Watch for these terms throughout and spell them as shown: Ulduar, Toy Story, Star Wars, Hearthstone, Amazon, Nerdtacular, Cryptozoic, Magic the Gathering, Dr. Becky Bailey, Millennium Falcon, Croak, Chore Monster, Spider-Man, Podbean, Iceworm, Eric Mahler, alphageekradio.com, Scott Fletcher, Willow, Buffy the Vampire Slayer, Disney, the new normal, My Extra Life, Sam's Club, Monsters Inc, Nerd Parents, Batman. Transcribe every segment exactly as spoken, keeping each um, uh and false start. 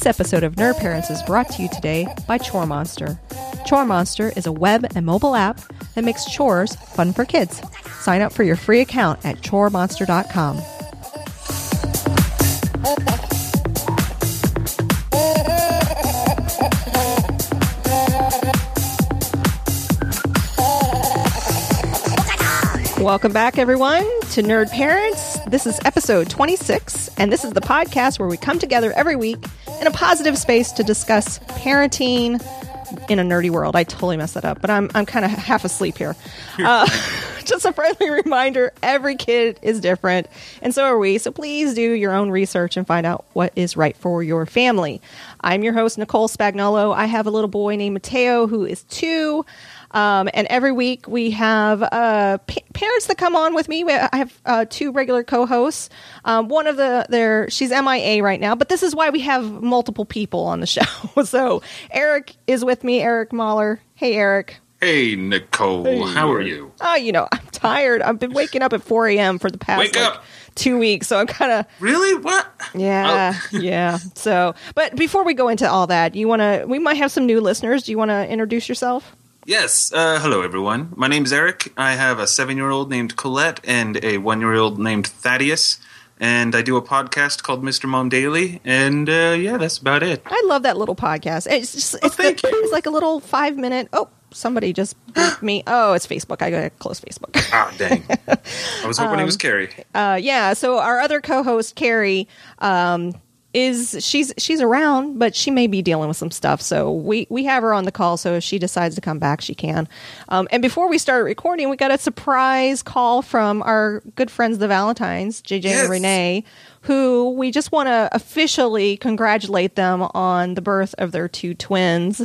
This episode of Nerd Parents is brought to you today by Chore Monster. Chore Monster is a web and mobile app that makes chores fun for kids. Sign up for your free account at chore monster dot com. Welcome back, everyone, to Nerd Parents. This is episode twenty-six, and this is the podcast where we come together every week in a positive space to discuss parenting in a nerdy world. I totally messed that up, but I'm I'm kind of half asleep here. Uh, just a friendly reminder, every kid is different, and so are we. So please do your own research and find out what is right for your family. I'm your host, Nicole Spagnolo. I have a little boy named Mateo who is two. Um, and every week we have uh, p- parents that come on with me. We, I have uh, two regular co-hosts. Um, one of the their she's M I A right now, but this is why we have multiple people on the show. So Eric is with me. Eric Mahler. Hey, Eric. Hey, Nicole. Hey. How are you? Oh, you know, I'm tired. I've been waking up at four a.m. for the past Wake like, up. two weeks. So I'm kind of really what? Yeah, oh. yeah. So, but before we go into all that, you want to? We might have some new listeners. Do you want to introduce yourself? Yes. Uh, hello, everyone. My name's Eric. I have a seven-year-old named Colette and a one-year-old named Thaddeus. And I do a podcast called Mister Mom Daily. And, uh, yeah, that's about it. I love that little podcast. It's just it's, oh, thank the, you. It's like a little five-minute – oh, somebody just beeped me. Oh, it's Facebook. I got to close Facebook. Ah, oh, dang. I was hoping um, it was Carrie. Uh, yeah, so our other co-host, Carrie um, – Is she's she's around, but she may be dealing with some stuff. So we, we have her on the call. So if she decides to come back, she can. Um, and before we started recording, we got a surprise call from our good friends, the Valentines, J J yes. and Renee, who we just want to officially congratulate them on the birth of their two twins,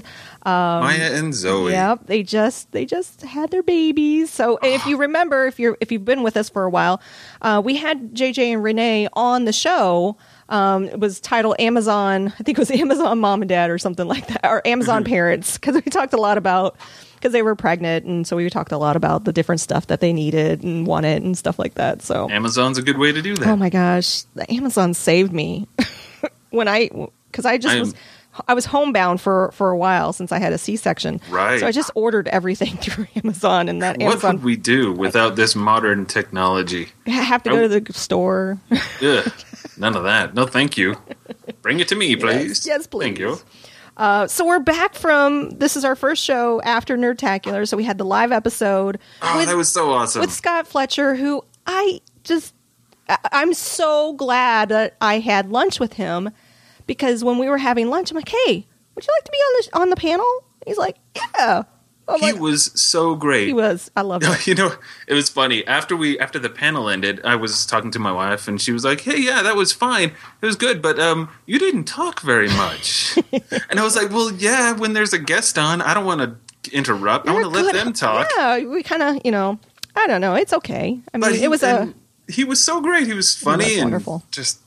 um, Maya and Zoe. Yep, they just they just had their babies. So and if you remember, if you're if you've been with us for a while, uh, we had J J and Renee on the show. Um, it was titled Amazon, I think it was Amazon Mom and Dad or something like that, or Amazon Parents, because we talked a lot about, because they were pregnant, and so we talked a lot about the different stuff that they needed and wanted and stuff like that. So Amazon's a good way to do that. Oh my gosh, the Amazon saved me when I, because I just I was, I was homebound for, for a while since I had a C-section. Right. So I just ordered everything through Amazon, and that what Amazon. What would we do without this modern technology? I have to I, go to the store. Yeah. None of that. No, thank you. Bring it to me, please. Yes, yes please. Thank you. Uh, so we're back from, this is our first show after Nerdtacular, so we had the live episode. Oh, with, that was so awesome. With Scott Fletcher, who I just, I, I'm so glad that I had lunch with him, because when we were having lunch, I'm like, hey, would you like to be on the, on the panel? He's like, yeah. I'm he like, was so great. He was. I loved it. You know, it was funny. After we, after the panel ended, I was talking to my wife, and she was like, "Hey, yeah, that was fine. It was good, but um, you didn't talk very much." And I was like, "Well, yeah. When there's a guest on, I don't want to interrupt. You're I want to let them talk." Yeah, we kind of, you know, I don't know. It's okay. I mean, but it was a. He was so great. He was funny he was and wonderful. Just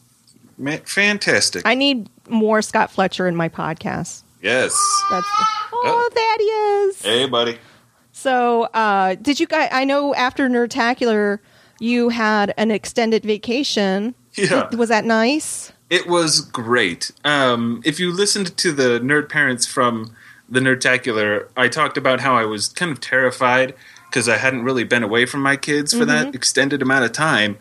fantastic. I need more Scott Fletcher in my podcast. Yes. That's, oh, oh, Thaddeus. Hey, buddy. So, uh, did you guys, I know after Nerdtacular, you had an extended vacation. Yeah. Was that nice? It was great. Um, if you listened to the Nerd Parents from the Nerdtacular, I talked about how I was kind of terrified because I hadn't really been away from my kids for mm-hmm. that extended amount of time.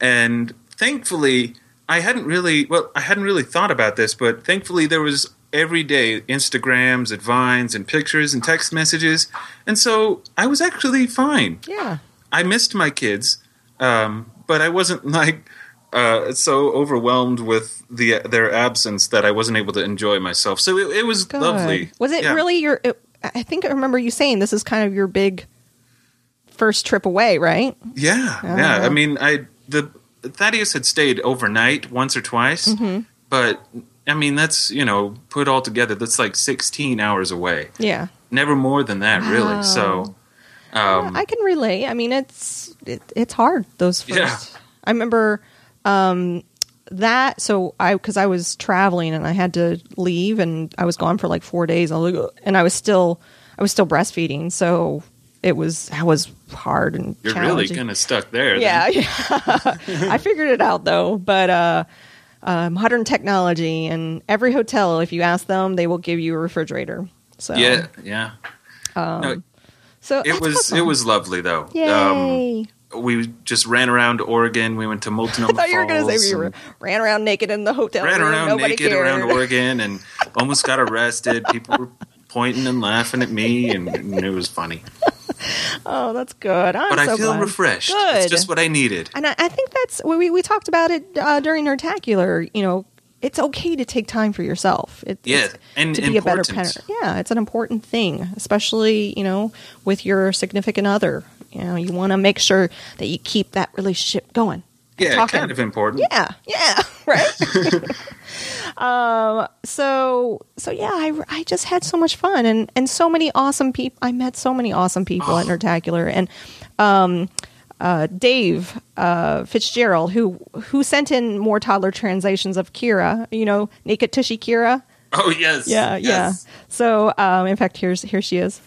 And thankfully, I hadn't really, well, I hadn't really thought about this, but thankfully there was every day, Instagrams and Vines and pictures and text messages. And so I was actually fine. Yeah. I missed my kids, um, but I wasn't like uh, so overwhelmed with the their absence that I wasn't able to enjoy myself. So it, it was Good. lovely. Was it yeah. really your it, I think I remember you saying this is kind of your big first trip away, right? Yeah. I yeah. Know. I mean, I the Thaddeus had stayed overnight once or twice, mm-hmm. but I mean, that's, you know, put all together, that's like sixteen hours away. Yeah. Never more than that, wow. really. So, um, yeah, I can relate. I mean, it's it, it's hard, those first. Yeah. I remember um, that. So, I, because I was traveling and I had to leave and I was gone for like four days. And I was still, I was still breastfeeding. So, it was, that was hard and You're really kind of stuck there. Yeah. yeah. I figured it out, though. But, uh, uh, modern technology, and every hotel, if you ask them, they will give you a refrigerator. So yeah, yeah. Um, no, so it was awesome. It was lovely though. Yay. Um, we just ran around Oregon. We went to Multnomah Falls. I thought you were going to say we ran around naked in the hotel. Ran room. around Nobody naked cared. around Oregon and almost got arrested. People were pointing and laughing at me, and, and it was funny. Oh, that's good. I'm but so I feel glad. refreshed. Good. It's just what I needed. And I, I think that's we we talked about it uh, during Nerdtacular. You know, it's okay to take time for yourself. It, yeah, it's, and to be important. a better parent. Yeah, it's an important thing, especially you know with your significant other. You know, you want to make sure that you keep that relationship going. Yeah, kind of important. Yeah, yeah, right. um, so, so yeah, I, I just had so much fun and, and so many awesome people. I met so many awesome people oh. at Nerdtacular, and um, uh, Dave uh, Fitzgerald, who who sent in more toddler translations of Kira. You know, Naked Tushy Kira. Oh yes, yeah, yes. yeah. So, um, in fact, here's here she is.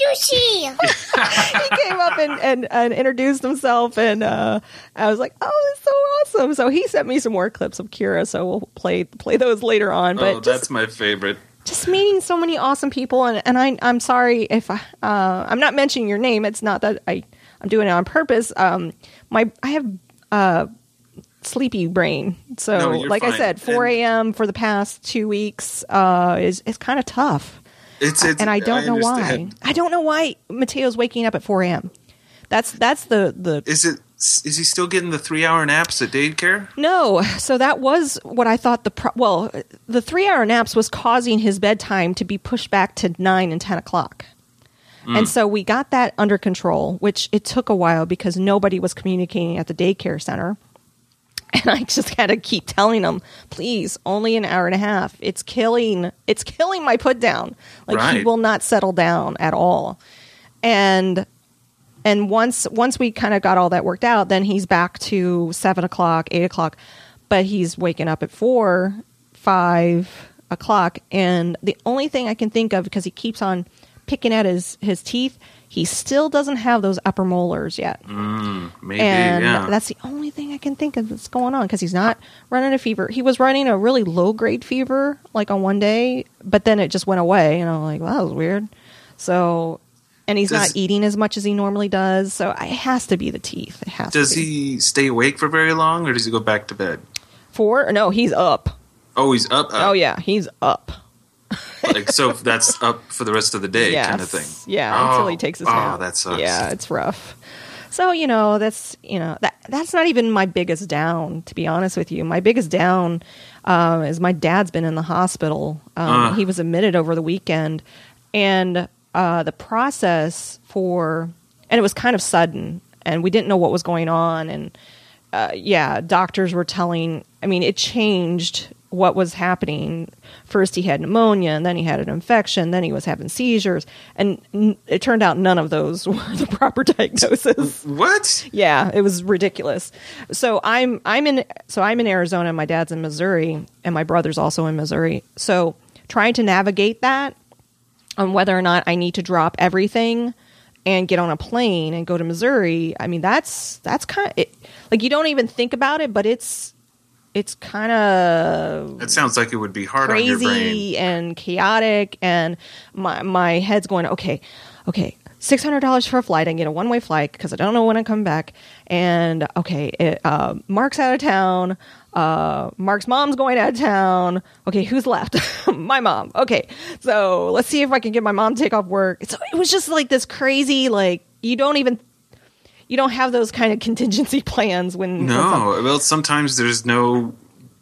He came up and, and, and introduced himself, and uh, I was like, "Oh, it's so awesome!" So he sent me some more clips of Kira, so we'll play play those later on. But oh, that's just, my favorite. Just meeting so many awesome people, and, and I I'm sorry if I, uh, I'm not mentioning your name. It's not that I I'm doing it on purpose. Um, my I have uh sleepy brain, so no, like fine. I said, four a.m. for the past two weeks uh, is is kind of tough. It's, it's, and I don't I know why. I don't know why Mateo's waking up at four a.m. That's that's the, the Is it is he still getting the three hour naps at daycare? No. So that was what I thought the pro- well the three hour naps was causing his bedtime to be pushed back to nine and ten o'clock. Mm. And so we got that under control, which it took a while because nobody was communicating at the daycare center. And I just had to keep telling them, please, only an hour and a half. It's killing. It's killing my put down. Like right. He will not settle down at all. And and once once we kind of got all that worked out, then he's back to seven o'clock, eight o'clock. But he's waking up at four, five o'clock. And the only thing I can think of, because he keeps on picking at his, his teeth, he still doesn't have those upper molars yet. Mm, maybe, and yeah. that's the only thing I can think of that's going on, because he's not running a fever. He was running a really low-grade fever, like, on one day, but then it just went away, and I'm like, well, that was weird. So, and he's does, not eating as much as he normally does, so it has to be the teeth. It has does to be. He stay awake for very long, or does he go back to bed? Four? No, he's up. Oh, he's up? up. Oh, yeah, he's up. Like, so that's up for the rest of the day, yes. kind of thing. Yeah, oh, until he takes his nap. Oh, that sucks. Yeah, it's rough. So, you know, that's, you know, that that's not even my biggest down, to be honest with you. My biggest down uh, is my dad's been in the hospital. Um, uh. He was admitted over the weekend. And uh, the process for, and it was kind of sudden. And we didn't know what was going on. And, uh, yeah, doctors were telling, I mean, it changed what was happening. First he had pneumonia, and then he had an infection, then he was having seizures, and n- it turned out none of those were the proper diagnosis. What? Yeah, it was ridiculous. So I'm I'm in so I'm in Arizona, and my dad's in Missouri, and my brother's also in Missouri. So trying to navigate that on whether or not I need to drop everything and get on a plane and go to Missouri, I mean that's that's kind of like you don't even think about it, but it's It's kind of. It sounds like it would be hard on your brain. Crazy and chaotic, and my my head's going. Okay, okay, six hundred dollars for a flight. I can get a one way flight because I don't know when I come back. And okay, it, uh, Mark's out of town. Uh, Mark's mom's going out of town. Okay, who's left? My mom. Okay, so let's see if I can get my mom to take off work. So it was just like this crazy. Like you don't even. You don't have those kind of contingency plans when no. When well, sometimes there's no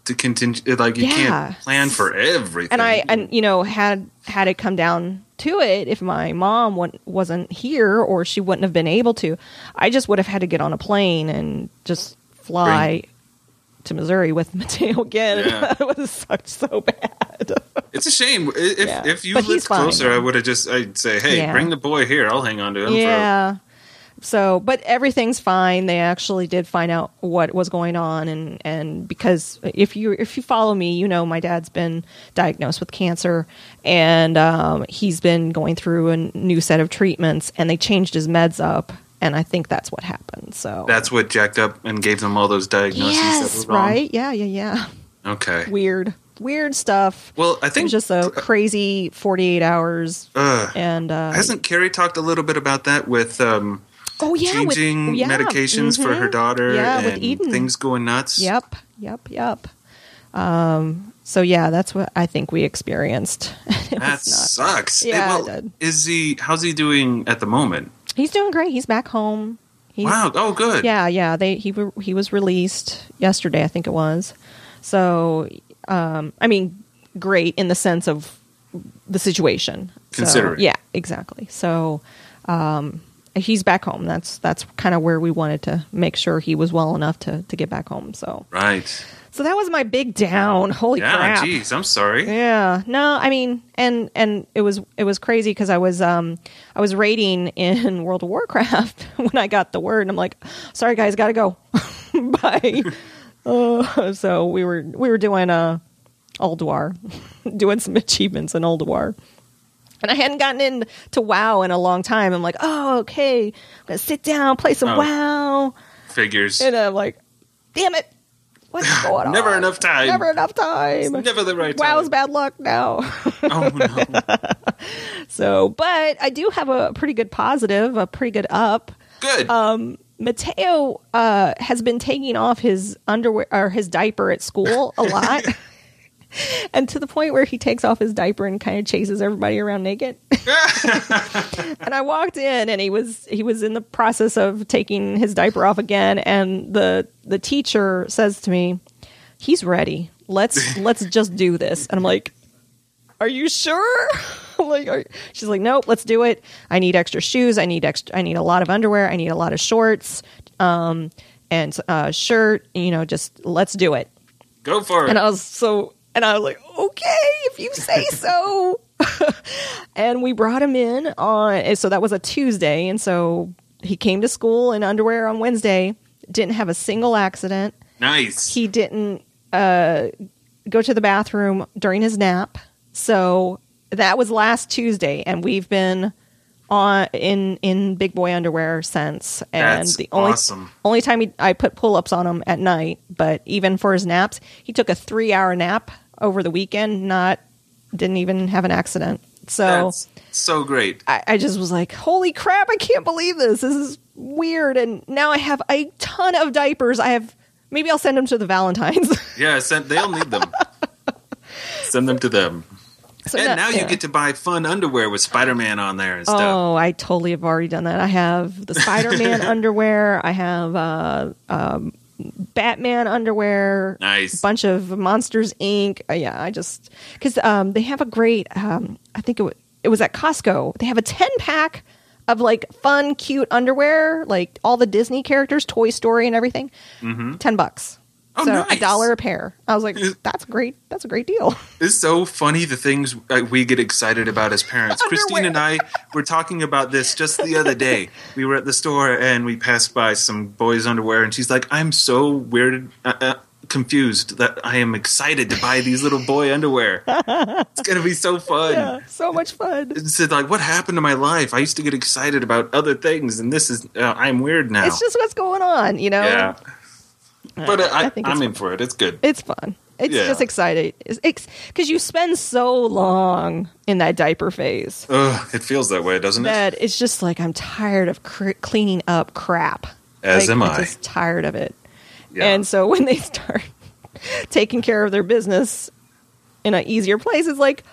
the contingent. Like you yeah. can't plan for everything. And I and you know had had it come down to it, if my mom went, wasn't here or she wouldn't have been able to, I just would have had to get on a plane and just fly Bring. to Missouri with Mateo again. Yeah. It would have sucked so bad. It's a shame. If yeah. if you but lived closer, fine. I would have just I'd say, hey, yeah. bring the boy here. I'll hang on to him. Yeah. For a- So, but everything's fine. They actually did find out what was going on, and, and because if you if you follow me, you know my dad's been diagnosed with cancer, and um, he's been going through a new set of treatments, and they changed his meds up, and I think that's what happened. So that's what jacked up and gave them all those diagnoses. Yes, that were wrong. Right? Yeah, yeah, yeah. Okay. Weird. Weird stuff. Well, I think it was just a crazy forty-eight hours. Uh, and uh, hasn't Carrie talked a little bit about that with um, oh, yeah, changing with, yeah, medications mm-hmm. for her daughter yeah, and with Eden. Things going nuts? Yep, yep, yep. Um, so yeah, that's what I think we experienced. That not, sucks. Yeah, it, well, it did. Is he? How's he doing at the moment? He's doing great. He's back home. He's, wow. Oh, good. Yeah, yeah. They he he was released yesterday, I think it was. So. Um, I mean, great in the sense of the situation. Considering. So, yeah, exactly. So um, he's back home. That's that's kind of where we wanted to make sure he was well enough to, to get back home. So right. So that was my big down. Holy yeah, crap! Yeah, geez, I'm sorry. Yeah, no, I mean, and and it was it was crazy because I was um I was raiding in World of Warcraft when I got the word, and I'm like, sorry guys, gotta go. Bye. Uh, so we were we were doing uh, Ulduar, doing some achievements in Ulduar, and I hadn't gotten into WoW in a long time. I'm like, oh, okay, I'm gonna sit down, play some oh, WoW. Figures, and I'm like, damn it, what's going on? Never enough time. Never enough time. It's never the right time. WoW's bad luck now. Oh no. So, but I do have a pretty good positive, a pretty good up. Good. Um. Mateo uh, has been taking off his underwear or his diaper at school a lot, and to the point where he takes off his diaper and kind of chases everybody around naked. And I walked in, and he was he was in the process of taking his diaper off again. And the the teacher says to me, "He's ready. Let's let's just do this." And I'm like, "Are you sure?" Like, she's like, nope, let's do it. I need extra shoes. I need extra. I need a lot of underwear. I need a lot of shorts um, and uh, shirt. You know, just let's do it. Go for and it. And I was so, and I was like, okay, if you say so. And we brought him in on, so that was a Tuesday, and so he came to school in underwear on Wednesday. Didn't have a single accident. Nice. He didn't uh, go to the bathroom during his nap. So. That was last Tuesday, and we've been on in, in big boy underwear since. And that's the only awesome. only time he, I put pull-ups on him at night, but even for his naps, he took a three-hour nap over the weekend. Not didn't even have an accident. So that's so great. I, I just was like, holy crap! I can't believe this. This is weird. And now I have a ton of diapers. I have maybe I'll send them to the Valentines. Yeah, send, they'll need them. Send them to them. So and not, now you yeah. get to buy fun underwear with Spider-Man on there and stuff. Oh, I totally have already done that. I have the Spider-Man underwear. I have uh, um, Batman underwear. Nice. A bunch of Monsters Incorporated. Uh, yeah, I just... Because um, they have a great... Um, I think it was, it was at Costco. They have a ten-pack of, like, fun, cute underwear. Like, all the Disney characters, Toy Story and everything. Mm-hmm. Ten bucks. Oh, so nice. A dollar a pair. I was like, that's great. That's a great deal. It's so funny the things we get excited about as parents. Christine and I were talking about this just the other day. We were at the store and we passed by some boys' underwear, and she's like, I'm so weird, uh, uh, confused that I am excited to buy these little boy underwear. It's going to be so fun. Yeah, so much fun. It's like, what happened to my life? I used to get excited about other things, and this is, uh, I'm weird now. It's just what's going on, you know? Yeah. But uh, I, I think I'm in for it. It's good. It's fun. It's yeah. just exciting. It's because you spend so long in that diaper phase. Ugh, it feels that way, doesn't it? That it's just like I'm tired of cr- cleaning up crap. As like, am I. I'm just tired of it. Yeah. And so when they start taking care of their business in an easier place, it's like,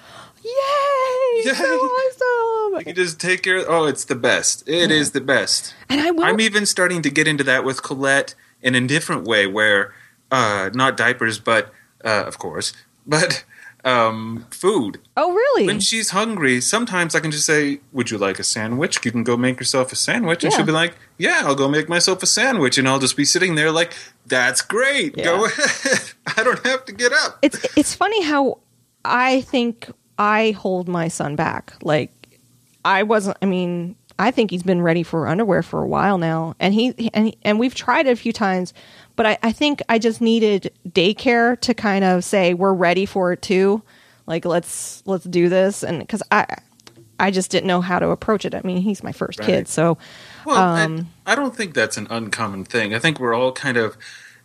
yay! Yay. So awesome! You can just take care of, oh, it's the best. It yeah. is the best. And I will- I'm even starting to get into that with Colette. In a different way where uh, not diapers, but uh, of course, but um, food. Oh, really? When she's hungry, sometimes I can just say, would you like a sandwich? You can go make yourself a sandwich. Yeah. And she'll be like, yeah, I'll go make myself a sandwich. And I'll just be sitting there like, that's great. Yeah. Go ahead. I don't have to get up. It's, it's funny how I think I hold my son back. Like, I wasn't, I mean... I think he's been ready for underwear for a while now, and he and, and we've tried it a few times, but I, I think I just needed daycare to kind of say we're ready for it too, like let's let's do this, and because I I just didn't know how to approach it. I mean, he's my first right. kid, so well, um, I, I don't think that's an uncommon thing. I think we're all kind of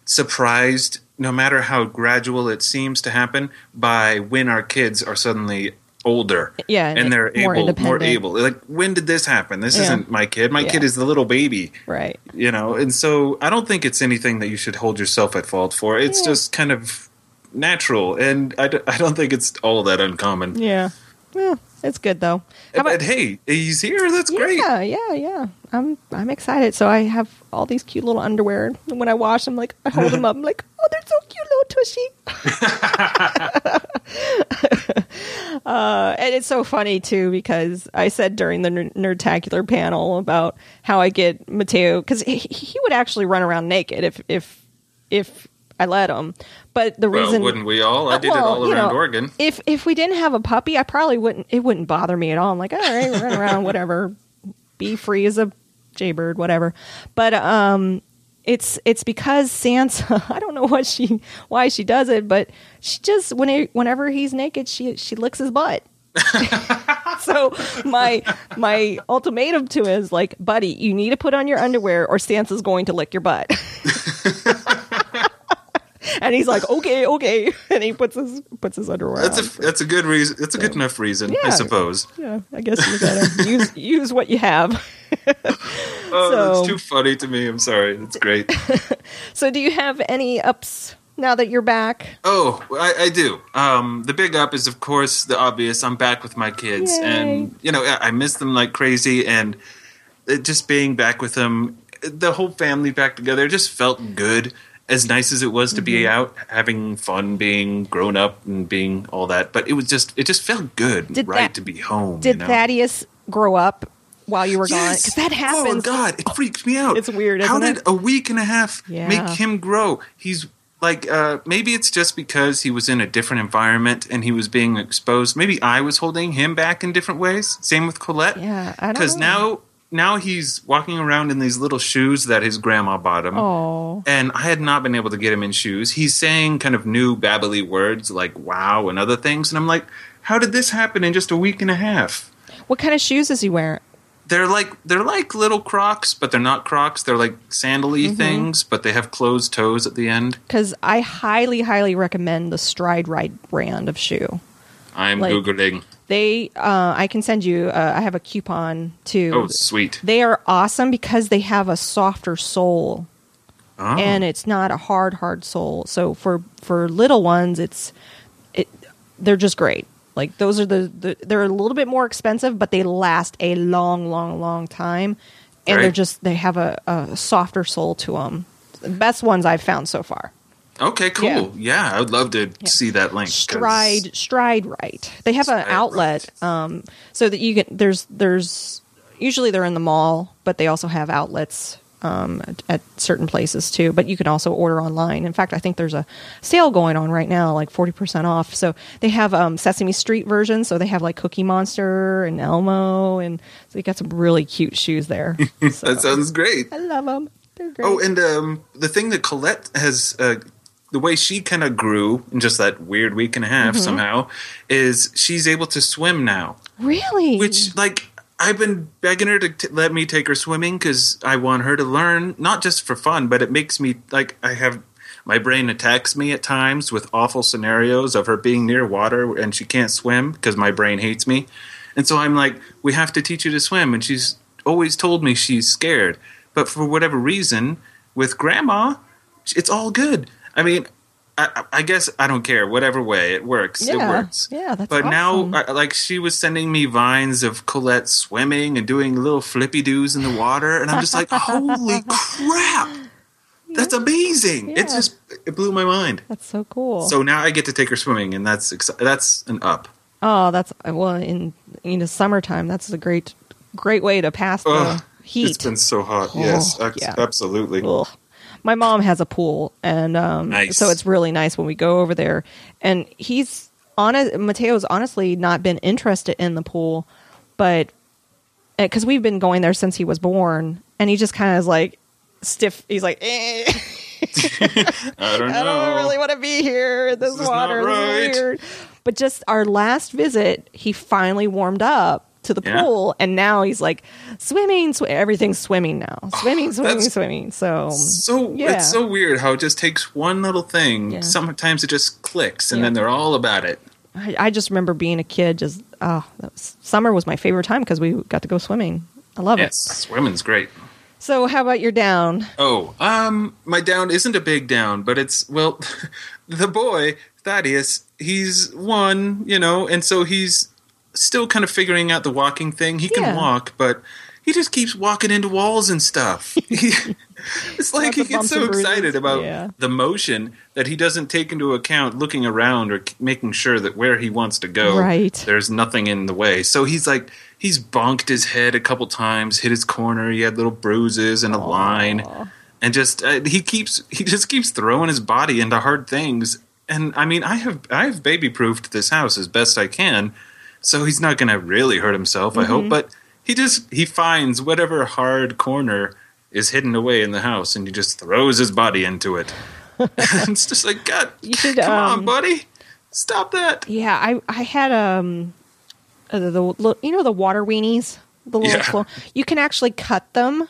surprised, no matter how gradual it seems to happen, by when our kids are suddenly older. Yeah, and, and they're more able, more able. Like, when did this happen? This yeah. isn't my kid. My yeah. kid is the little baby. Right. You know, and so I don't think it's anything that you should hold yourself at fault for. It's yeah. just kind of natural, and I, d- I don't think it's all that uncommon. Yeah. Yeah. It's good, though. How about, hey, he's here. That's yeah, great. Yeah, yeah, yeah. I'm I'm excited. So I have all these cute little underwear. And when I wash them, like, I hold them up. I'm like, oh, they're so cute, little tushy. uh, and it's so funny, too, because I said during the Nerd- Nerdtacular panel about how I get Mateo, because he, he would actually run around naked if if if I let him. But the reason, well, wouldn't we all? I did well, it all around know, Oregon. If if we didn't have a puppy, I probably wouldn't. It wouldn't bother me at all. I'm like, all right, run around, whatever. Be free as a jaybird, whatever. But um, it's it's because Sansa. I don't know what she why she does it, but she just when it, whenever he's naked, she she licks his butt. So my my ultimatum to him is like, buddy, you need to put on your underwear, or Sansa's going to lick your butt. And he's like, okay, okay, and he puts his puts his underwear. That's on. a that's a good reason. That's a good so, enough reason, yeah, I suppose. Yeah, I guess you gotta use use what you have. Oh, so, that's too funny to me. I'm sorry. That's great. So, do you have any ups now that you're back? Oh, I, I do. Um, the big up is, of course, the obvious. I'm back with my kids, Yay. and you know, I miss them like crazy, and it, just being back with them, the whole family back together, it just felt good. As nice as it was to be mm-hmm. out, having fun, being grown up and being all that, but it was just it just felt good, did right, that, to be home. Did you know? Thaddeus grow up while you were yes. gone? Because that happens. Oh God, it freaked me out. It's weird. Isn't How did it? a week and a half yeah. make him grow? He's like uh, maybe it's just because he was in a different environment and he was being exposed. Maybe I was holding him back in different ways. Same with Colette. Yeah, I don't know. Because now. Now he's walking around in these little shoes that his grandma bought him. Aww. And I had not been able to get him in shoes. He's saying kind of new babbly words like wow and other things. And I'm like, how did this happen in just a week and a half? What kind of shoes does he wear? They're like they're like little Crocs, but they're not Crocs. They're like sandal-y mm-hmm. things, but they have closed toes at the end. Because I highly, highly recommend the Stride Rite brand of shoe. I'm like, Googling. They, uh, I can send you, uh, I have a coupon too. Oh, sweet. They are awesome because they have a softer sole. Oh. And it's not a hard, hard sole. So for, for little ones, it's, it, they're just great. Like those are the, the, they're a little bit more expensive, but they last a long, long, long time. And right. they're just, they have a, a softer sole to them. The best ones I've found so far. Okay, cool. Yeah. yeah, I would love to yeah. see that link. Stride, Stride Rite. They have Stride an outlet, right. um, so that you can. There's, there's usually they're in the mall, but they also have outlets um, at, at certain places too. But you can also order online. In fact, I think there's a sale going on right now, like forty percent off. So they have um, Sesame Street versions. So they have like Cookie Monster and Elmo, and so you got some really cute shoes there. So, that sounds great. I love them. They're great. Oh, and um, the thing that Colette has. Uh, The way she kind of grew in just that weird week and a half mm-hmm. somehow is she's able to swim now. Really? Which, like, I've been begging her to t- let me take her swimming because I want her to learn, not just for fun, but it makes me, like, I have my brain attacks me at times with awful scenarios of her being near water and she can't swim because my brain hates me. And so I'm like, we have to teach her to swim. And she's always told me she's scared. But for whatever reason, with Grandma, it's all good. I mean, I, I guess I don't care. Whatever way, it works. Yeah, it works. Yeah, that's But awesome. Now, I, like, she was sending me vines of Colette swimming and doing little flippy-doos in the water. And I'm just like, holy crap. That's amazing. Yeah. It just it blew my mind. That's so cool. So now I get to take her swimming, and that's exci- that's an up. Oh, that's – well, in, in the summertime, that's a great great way to pass the Ugh, heat. It's been so hot. Oh, yes, ex- yeah. absolutely. Ugh. My mom has a pool, and um, nice. so it's really nice when we go over there. And he's honest. Mateo's honestly not been interested in the pool, but because we've been going there since he was born, and he just kind of is like stiff. He's like, eh. I don't know. I don't really want to be here in this, this water. Is not right. This is weird. But just our last visit, he finally warmed up to the yeah. pool, and now he's like swimming. Sw- everything's swimming now. Swimming, oh, swimming, swimming. So, so yeah. it's so weird how it just takes one little thing. Yeah. Sometimes it just clicks, and yeah. then they're all about it. I, I just remember being a kid. Just oh, that was, summer was my favorite time because we got to go swimming. I love yes, it. Swimming's great. So, how about your down? Oh, um, my down isn't a big down, but it's well, the boy Thaddeus. He's one, you know, and so he's still kind of figuring out the walking thing. He can yeah. walk, but he just keeps walking into walls and stuff. he, it's like he gets so excited about yeah. the motion that he doesn't take into account looking around or making sure that where he wants to go, right. there's nothing in the way. So he's like, he's bonked his head a couple times, hit his corner. He had little bruises and a Aww. line, and just uh, he keeps he just keeps throwing his body into hard things. And I mean, I have I have baby proofed this house as best I can, so he's not going to really hurt himself. Mm-hmm. I hope, but he just he finds whatever hard corner is hidden away in the house, and he just throws his body into it. It's just like, God, you should, come um, on, buddy, stop that. Yeah, I I had um the, the you know the water weenies, the little yeah. flow. You can actually cut them.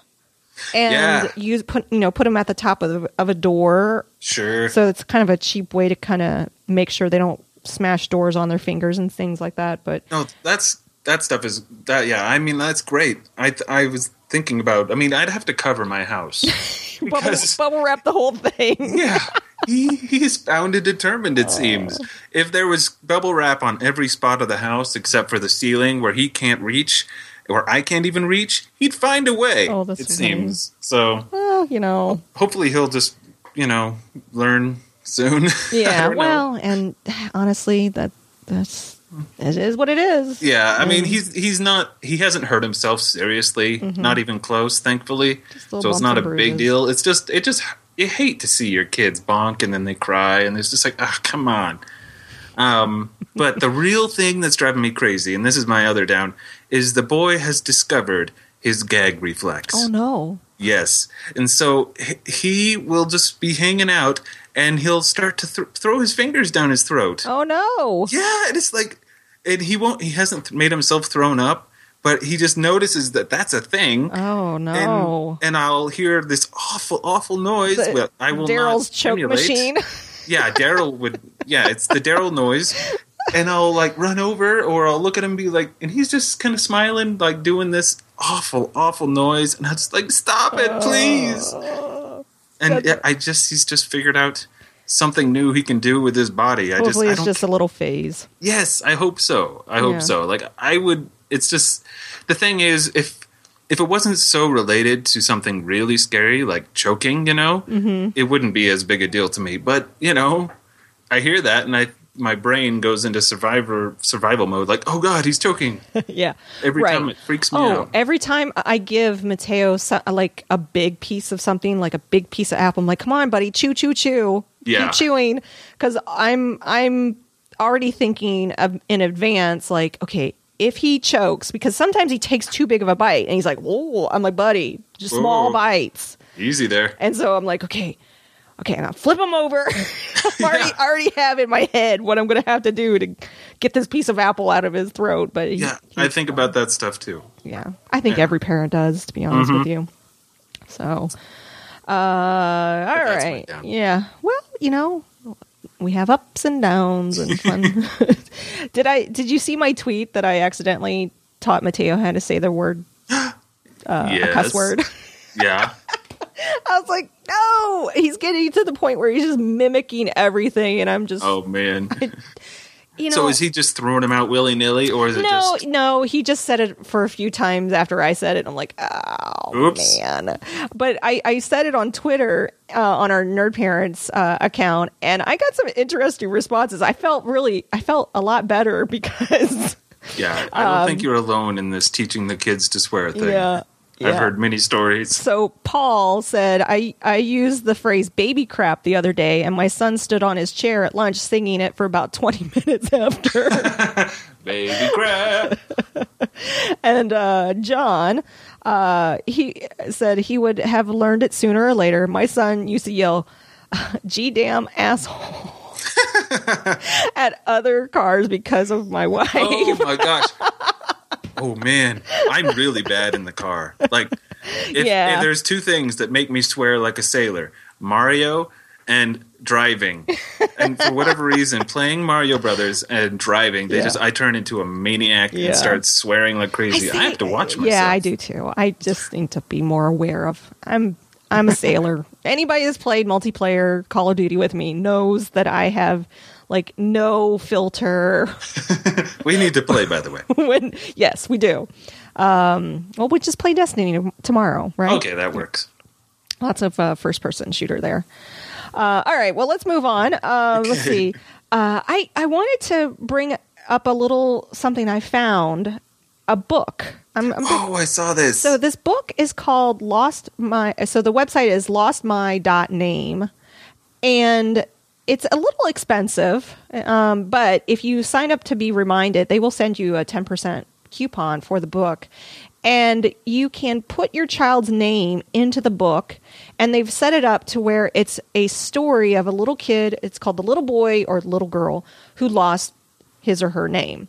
And yeah. you put you know put them at the top of of a door. Sure. So it's kind of a cheap way to kind of make sure they don't smash doors on their fingers and things like that. But no, that's that stuff is that yeah. I mean that's great. I I was thinking about. I mean I'd have to cover my house. Because, bubble, bubble wrap the whole thing. yeah. He he's bound and determined. It oh. seems if there was bubble wrap on every spot of the house except for the ceiling where he can't reach. Or I can't even reach, he'd find a way, oh, it seems. So, well, you know. Hopefully he'll just, you know, learn soon. Yeah, well, know. and honestly, that that's it is what it is. Yeah, I and, mean, he's he's not, he hasn't hurt himself seriously, mm-hmm. not even close, thankfully. So it's not a bruises. big deal. It's just, it just, you hate to see your kids bonk and then they cry and it's just like, ah, oh, come on. Um, but the real thing that's driving me crazy, and this is my other down, is the boy has discovered his gag reflex. Oh, no. Yes. And so he will just be hanging out, and he'll start to th- throw his fingers down his throat. Oh, no. Yeah, and it's like, and he won't, he hasn't made himself thrown up, but he just notices that that's a thing. Oh, no. And, and I'll hear this awful, awful noise. Well, I will Daryl's choke stimulate. machine. Yeah, Daryl would. Yeah, it's the Daryl noise, and I'll like run over, or I'll look at him and be like, and he's just kind of smiling, like doing this awful, awful noise, and I'm just like, stop it, please. Uh, and it, I just, he's just figured out something new he can do with his body. I just, I it's just care. a little phase. Yes, I hope so. I hope yeah. so. Like I would. It's just the thing is if. If it wasn't so related to something really scary, like choking, you know, mm-hmm. it wouldn't be as big a deal to me. But, you know, I hear that and I my brain goes into survivor survival mode. Like, oh, God, he's choking. yeah. Every right. time it freaks me oh, out. Every time I give Mateo so, like a big piece of something, like a big piece of apple, I'm like, come on, buddy, chew, chew, chew. Yeah. Keep chewing. Because I'm, I'm already thinking of, in advance, like, okay, if he chokes, because sometimes he takes too big of a bite, and he's like, "Oh, I'm like, buddy, just Whoa. small bites, easy there." And so I'm like, "Okay, okay, I'm gonna flip him over." I yeah. already, already have in my head what I'm gonna have to do to get this piece of apple out of his throat. But he, yeah, I think um, about that stuff too. Yeah, I think yeah. every parent does, to be honest mm-hmm. with you. So, uh, all right, yeah. Well, you know. We have ups and downs and fun. did I? Did you see my tweet that I accidentally taught Mateo how to say the word, uh, yes. a cuss word? Yeah. I was like, no, he's getting to the point where he's just mimicking everything, and I'm just, oh man. I, you know, so is he just throwing him out willy nilly, or is it no, just no? He just said it for a few times after I said it. And I'm like, oh Oops. man! But I, I said it on Twitter uh, on our Nerd Parents uh, account, and I got some interesting responses. I felt really, I felt a lot better because yeah, I don't um, think you're alone in this teaching the kids to swear thing. Yeah, I've yeah. heard many stories. So Paul said, I I used the phrase baby crap the other day, and my son stood on his chair at lunch singing it for about twenty minutes after. Baby crap. And uh, John, uh, he said he would have learned it sooner or later. My son used to yell, "Gee damn asshole." at other cars because of my wife. Oh my gosh. Oh man, I'm really bad in the car. Like, if, yeah. if there's two things that make me swear like a sailor: Mario and driving. And for whatever reason, playing Mario Brothers and driving, they yeah. just I turn into a maniac yeah. and start swearing like crazy. I, see, I have to watch myself. Yeah, I do too. I just need to be more aware of. I'm I'm a sailor. Anybody that's played multiplayer Call of Duty with me knows that I have. Like, no filter. We need to play, by the way. when, yes, we do. Um, well, we just play Destiny tomorrow, right? Okay, that works. Lots of uh, first-person shooter there. Uh, all right, well, let's move on. Uh, okay. Let's see. Uh, I, I wanted to bring up a little something I found, a book. I'm, I'm oh, big, I saw this. So this book is called Lost My... So the website is lost my dot name, and... It's a little expensive, um, but if you sign up to be reminded, they will send you a ten percent coupon for the book. And you can put your child's name into the book, and they've set it up to where it's a story of a little kid. It's called The Little Boy or Little Girl Who Lost His or Her Name.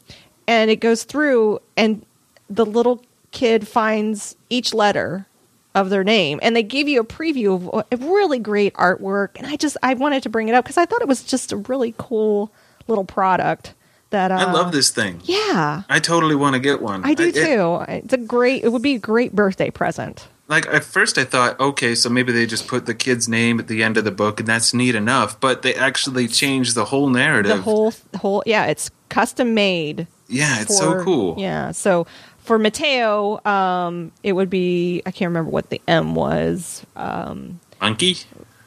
And it goes through, and the little kid finds each letter of their name, and they give you a preview of a really great artwork, and I just I wanted to bring it up because I thought it was just a really cool little product that uh, I love this thing. Yeah, I totally want to get one. I do I, too. It, it's a great. It would be a great birthday present. Like at first, I thought, okay, so maybe they just put the kid's name at the end of the book, and that's neat enough. But they actually changed the whole narrative. The whole whole yeah, it's custom made. Yeah, it's for, so cool. Yeah, so. For Mateo, um, it would be, I can't remember what the M was. Um, Monkey?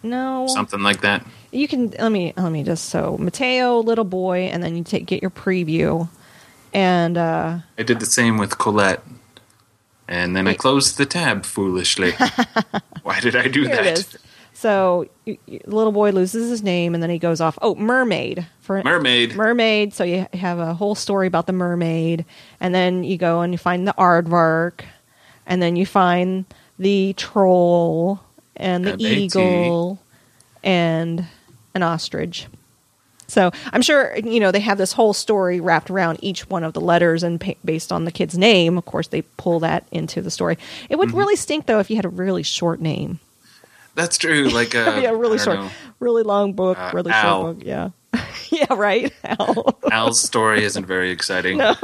No. Something like that. You can, let me, let me just, so Mateo, little boy, and then you take, get your preview. And, uh. I did the same with Colette. And then wait. I closed the tab foolishly. Why did I do Here that? It is. So, you, you, little boy loses his name, and then he goes off. Oh, mermaid. For mermaid. Mermaid. So you have a whole story about the mermaid, and then you go and you find the aardvark, and then you find the troll and the M A T eagle and an ostrich. So I'm sure you know they have this whole story wrapped around each one of the letters, and pa- based on the kid's name, of course, they pull that into the story. It would mm-hmm. really stink though if you had a really short name. That's true. Like a yeah, really short, know. really long book, uh, really Al. short book. Yeah, yeah, right. Al. Al's story isn't very exciting. No,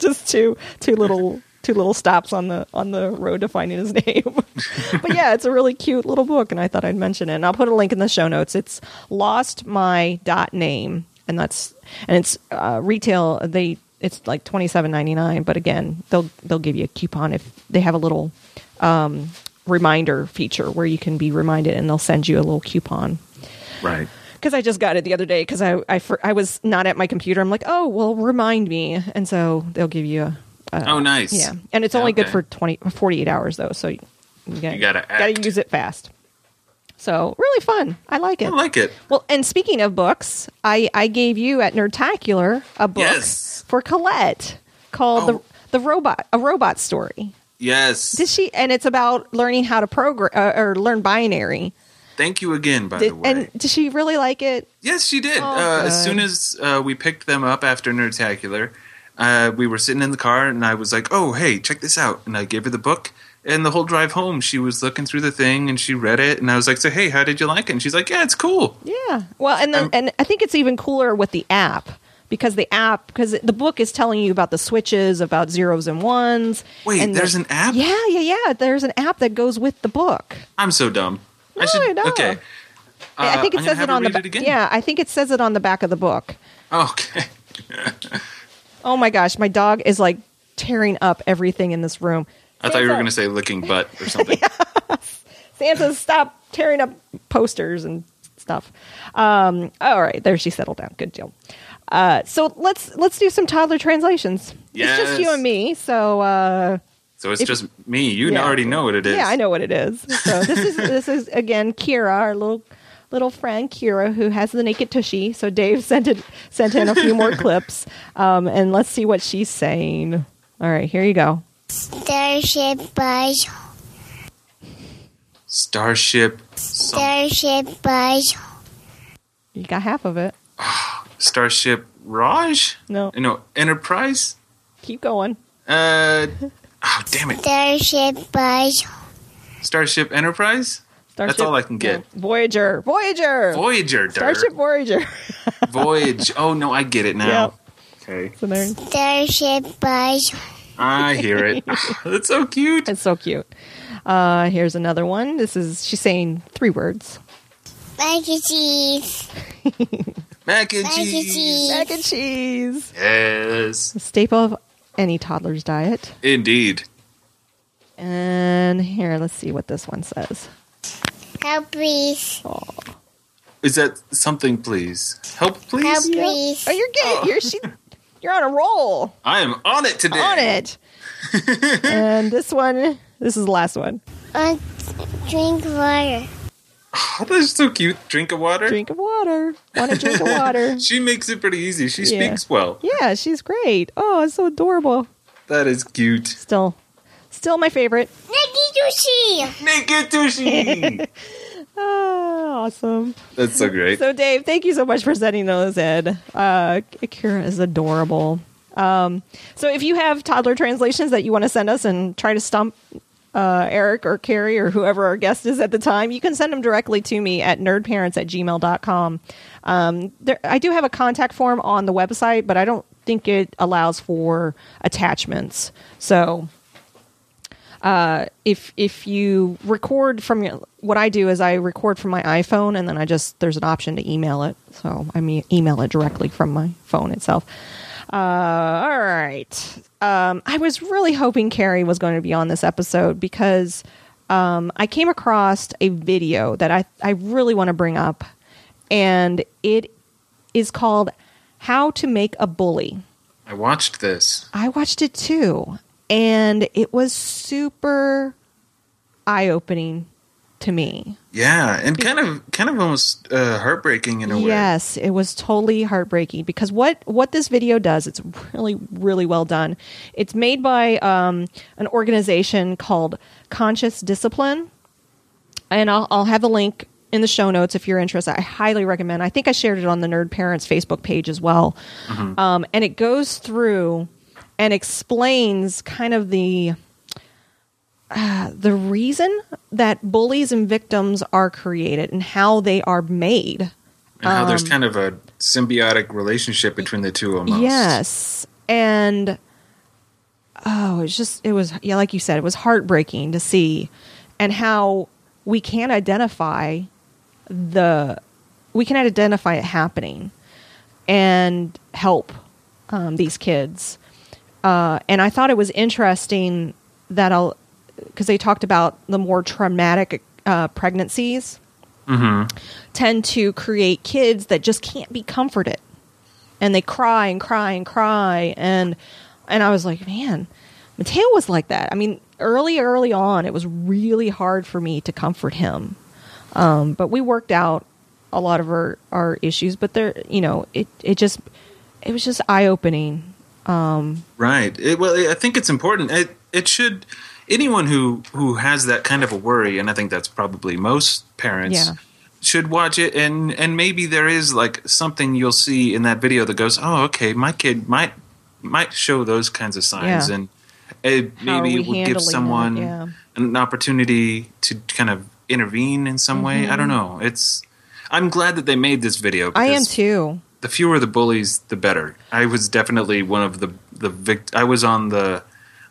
just two, two little, two little stops on the on the road to finding his name. But yeah, it's a really cute little book, and I thought I'd mention it. And I'll put a link in the show notes. It's lost my dot name, and that's and it's uh, retail. They it's like twenty-seven ninety-nine, but again, they'll they'll give you a coupon if they have a little. Um, reminder feature where you can be reminded and they'll send you a little coupon. Right. Because I just got it the other day because I, I, I was not at my computer. I'm like, oh, well, remind me. And so they'll give you a... a oh, nice. Yeah. And it's only okay. good for twenty, forty-eight hours though. So you, you got gotta, gotta use it fast. So really fun. I like it. I like it. Well, and speaking of books, I, I gave you at Nerdtacular a book yes. for Colette called oh. the, the Robot, A Robot Story. Yes. Did she? And it's about learning how to program uh, or learn binary. Thank you again, by did, the way. And did she really like it? Yes, she did. Oh, uh, as soon as uh, we picked them up after Nerdtacular, uh, we were sitting in the car, and I was like, "Oh, hey, check this out!" And I gave her the book. And the whole drive home, she was looking through the thing, and she read it, and I was like, "So, hey, how did you like it?" And she's like, "Yeah, it's cool." Yeah. Well, and then, um, and I think it's even cooler with the app. Because the app, because the book is telling you about the switches, about zeros and ones. Wait, and there's, there's an app? Yeah, yeah, yeah. There's an app that goes with the book. I'm so dumb. No, I should, no. Okay. Uh, I think it I'm says it on the back. Yeah, I think it says it on the back of the book. Okay. Oh my gosh, my dog is like tearing up everything in this room. I Santa. thought you were going to say licking butt or something. Santa, stop tearing up posters and stuff. Um, all right, there she settled down. Good deal. Uh, so let's let's do some toddler translations. Yes. It's just you and me, so uh, so it's if, just me. You yeah. already know what it is. Yeah, I know what it is. So this is this is again Kira, our little little friend Kira, who has the naked tushy. So Dave sent it sent in a few more clips, um, and let's see what she's saying. All right, here you go. Starship Buzz. Starship. Starship Buzz. You got half of it. Starship Raj? No. No, Enterprise? Keep going. Uh, oh, damn it. Starship Buzz. Starship Enterprise? Starship, That's all I can get. No, Voyager. Voyager. Voyager. Starship Voyager. Voyage. Oh, no, I get it now. Yep. Okay. So there. Starship Buzz. I hear it. It's so cute. It's so cute. Uh, here's another one. This is, she's saying three words. Mac and cheese. Mac and cheese. Mac and cheese. Yes. A staple of any toddler's diet. Indeed. And here, let's see what this one says. Help, please. Oh. Is that something, please? Help, please? Help, please. Oh, you're good. Oh. You're, she, you're on a roll. I am on it today. On it. And this one... This is the last one. Uh, drink water. Oh, that's so cute. Drink of water? Drink of water. Want to drink of water. She makes it pretty easy. She yeah. speaks well. Yeah, she's great. Oh, it's so adorable. That is cute. Still still my favorite. Nikitushi! Nikitushi! Oh, awesome. That's so great. So, Dave, thank you so much for sending those in. Uh, Akira is adorable. Um, so if you have toddler translations that you want to send us and try to stump... Uh, Eric or Carrie or whoever our guest is at the time, you can send them directly to me at nerdparents at gmail dot com. Um, there, I do have a contact form on the website, but I don't think it allows for attachments. So uh, if if you record from your, what I do is I record from my iPhone and then I just, there's an option to email it. So I mean, email it directly from my phone itself. Uh, all right. Um, I was really hoping Carrie was going to be on this episode because um, I came across a video that I, I really want to bring up. And it is called How to Make a Bully. I watched this. I watched it too. And it was super eye-opening to me. Yeah, and kind of kind of almost uh, heartbreaking in a way. Yes, it was totally heartbreaking because what, what this video does, it's really, really well done. It's made by um, an organization called Conscious Discipline, and I'll, I'll have a link in the show notes if you're interested. I highly recommend. I think I shared it on the Nerd Parents Facebook page as well. Mm-hmm. Um, and it goes through and explains kind of the... Uh, the reason that bullies and victims are created and how they are made. And how um, there's kind of a symbiotic relationship between the two almost. Yes. And, oh, it's just, it was, yeah, like you said, it was heartbreaking to see. And how we can identify the, we can identify it happening and help um, these kids. Uh, and I thought it was interesting that I'll, because they talked about the more traumatic uh, pregnancies mm-hmm. tend to create kids that just can't be comforted. And they cry and cry and cry. And and I was like, man, Mateo was like that. I mean, early, early on, it was really hard for me to comfort him. Um, but we worked out a lot of our, our issues. But, there, you know, it, it just, it was just eye-opening. Um, right. It, well, I think it's important. It, it should... Anyone who, who has that kind of a worry, and I think that's probably most parents, yeah. should watch it. And, and maybe there is like something you'll see in that video that goes, oh, okay, my kid might might show those kinds of signs. Yeah. And it maybe it will give someone yeah. an opportunity to kind of intervene in some mm-hmm. way. I don't know. It's I'm glad that they made this video. I am too. The fewer the bullies, the better. I was definitely one of the, the vict- I was on the...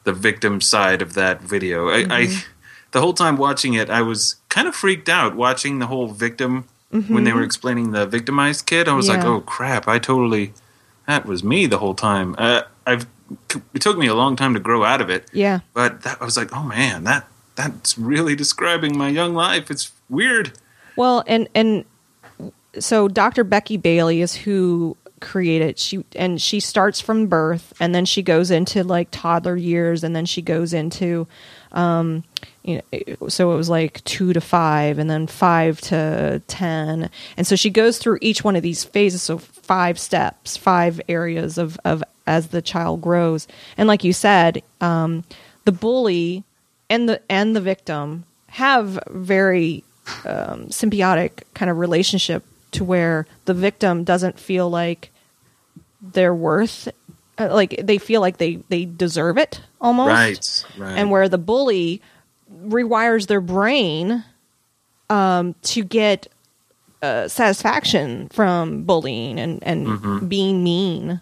the victim side of that video. I, mm-hmm. I, the whole time watching it, I was kind of freaked out watching the whole victim mm-hmm. when they were explaining the victimized kid. I was yeah. like, oh crap, I totally, that was me the whole time. Uh, I've, it took me a long time to grow out of it. Yeah. But that, I was like, oh man, that, that's really describing my young life. It's weird. Well, and, and so Doctor Becky Bailey is who, created she and she starts from birth and then she goes into like toddler years and then she goes into um you know so it was like two to five and then five to ten and so she goes through each one of these phases, so five steps, five areas of of as the child grows. And like you said, um the bully and the and the victim have very um symbiotic kind of relationship to where the victim doesn't feel like their worth like they feel like they, they deserve it almost. Right, right. And where the bully rewires their brain um, to get uh, satisfaction from bullying and, and mm-hmm. being mean.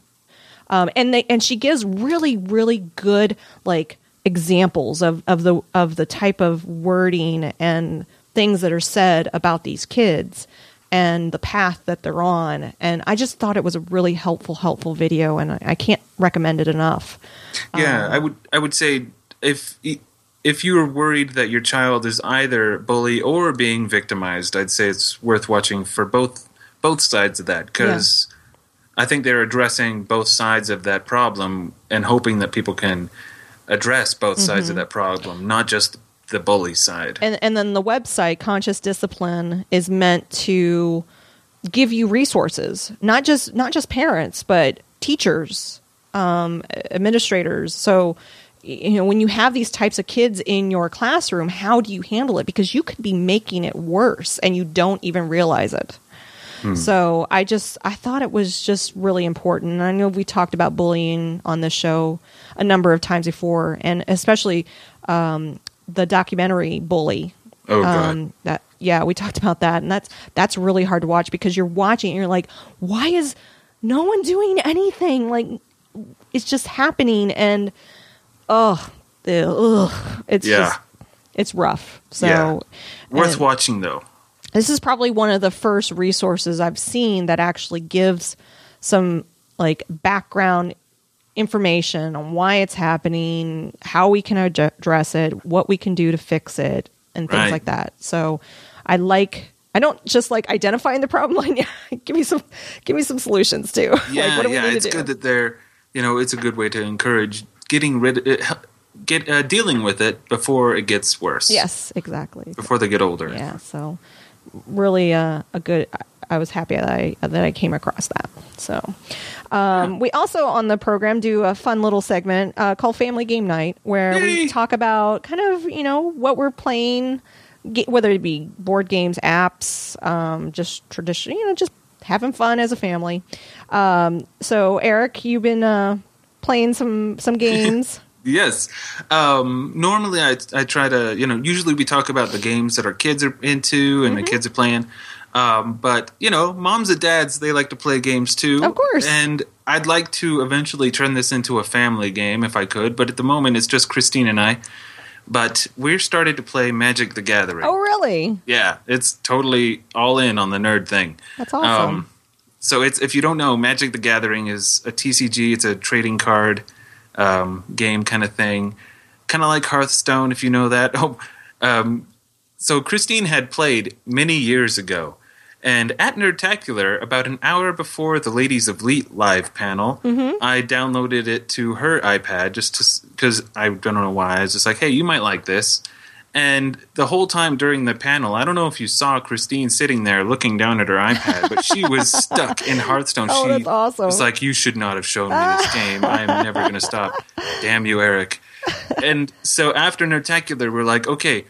Um, and they and she gives really, really good like examples of, of the of the type of wording and things that are said about these kids and the path that they're on. And I just thought it was a really helpful, helpful video, and I, I can't recommend it enough. Yeah, um, I would I would say if if you are worried that your child is either bully or being victimized, I'd say it's worth watching for both both sides of that, because. Yeah. I think they're addressing both sides of that problem and hoping that people can address both mm-hmm. sides of that problem, not just the bully side. And, and then the website, Conscious Discipline, is meant to give you resources, not just not just parents, but teachers, um, administrators. So, you know, when you have these types of kids in your classroom, how do you handle it? Because you could be making it worse and you don't even realize it. So I just I thought it was just really important. And I know we talked about bullying on this show a number of times before, and especially um, the documentary Bully. Oh God! Um, that yeah, we talked about that, and that's that's really hard to watch because you're watching and you're like, why is no one doing anything? Like it's just happening, and oh, ugh, it's yeah. just it's rough. So yeah. worth and, watching though. This is probably one of the first resources I've seen that actually gives some like background information on why it's happening, how we can address it, what we can do to fix it, and things right. like that. So I like I don't just like identifying the problem. give me some give me some solutions too. Yeah, like, what do yeah, we need it's to do? Good that they're you know it's a good way to encourage getting rid of it. Get uh, dealing with it before it gets worse. Yes, exactly. Before they get older. Yeah, so. Really uh, a good. I was happy that I that I came across that. So, um, we also on the program do a fun little segment uh, called Family Game Night, where Yay! we talk about kind of you know what we're playing, whether it be board games, apps, um, just tradition, you know, just having fun as a family. Um, so, Eric, you've been uh, playing some some games. Yes. Um, normally, I I try to, you know, usually we talk about the games that our kids are into and mm-hmm. the kids are playing. Um, but, you know, moms and dads, they like to play games too. Of course. And I'd like to eventually turn this into a family game if I could. But at the moment, it's just Christine and I. But we're started to play Magic the Gathering. Oh, really? Yeah. It's totally all in on the nerd thing. That's awesome. Um, so it's if you don't know, Magic the Gathering is a T C G. It's a trading card Um, game kind of thing, kind of like Hearthstone, if you know that. Oh, um, so Christine had played many years ago, and at Nerdtacular, about an hour before the Ladies of Leet live panel, mm-hmm. I downloaded it to her iPad just because I don't know why. I was just like, "Hey, you might like this." And the whole time during the panel, I don't know if you saw Christine sitting there looking down at her iPad, but she was stuck in Hearthstone. Oh, she that's awesome. was like, you should not have shown me this game. I'm never going to stop. Damn you, Eric. And so after Nerdtacular, we're like, okay,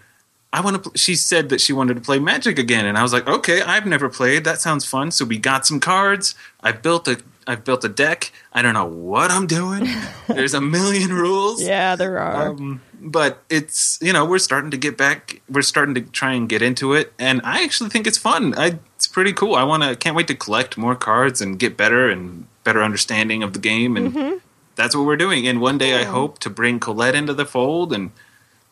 I want to. Pl-. She said that she wanted to play Magic again. And I was like, okay, I've never played. That sounds fun. So we got some cards. I built a I've built a deck. I don't know what I'm doing. There's a million rules. Yeah, there are. Um, but it's, you know, we're starting to get back. We're starting to try and get into it. And I actually think it's fun. I, it's pretty cool. I want to, can't wait to collect more cards and get better and better understanding of the game. And mm-hmm. that's what we're doing. And one day yeah. I hope to bring Colette into the fold and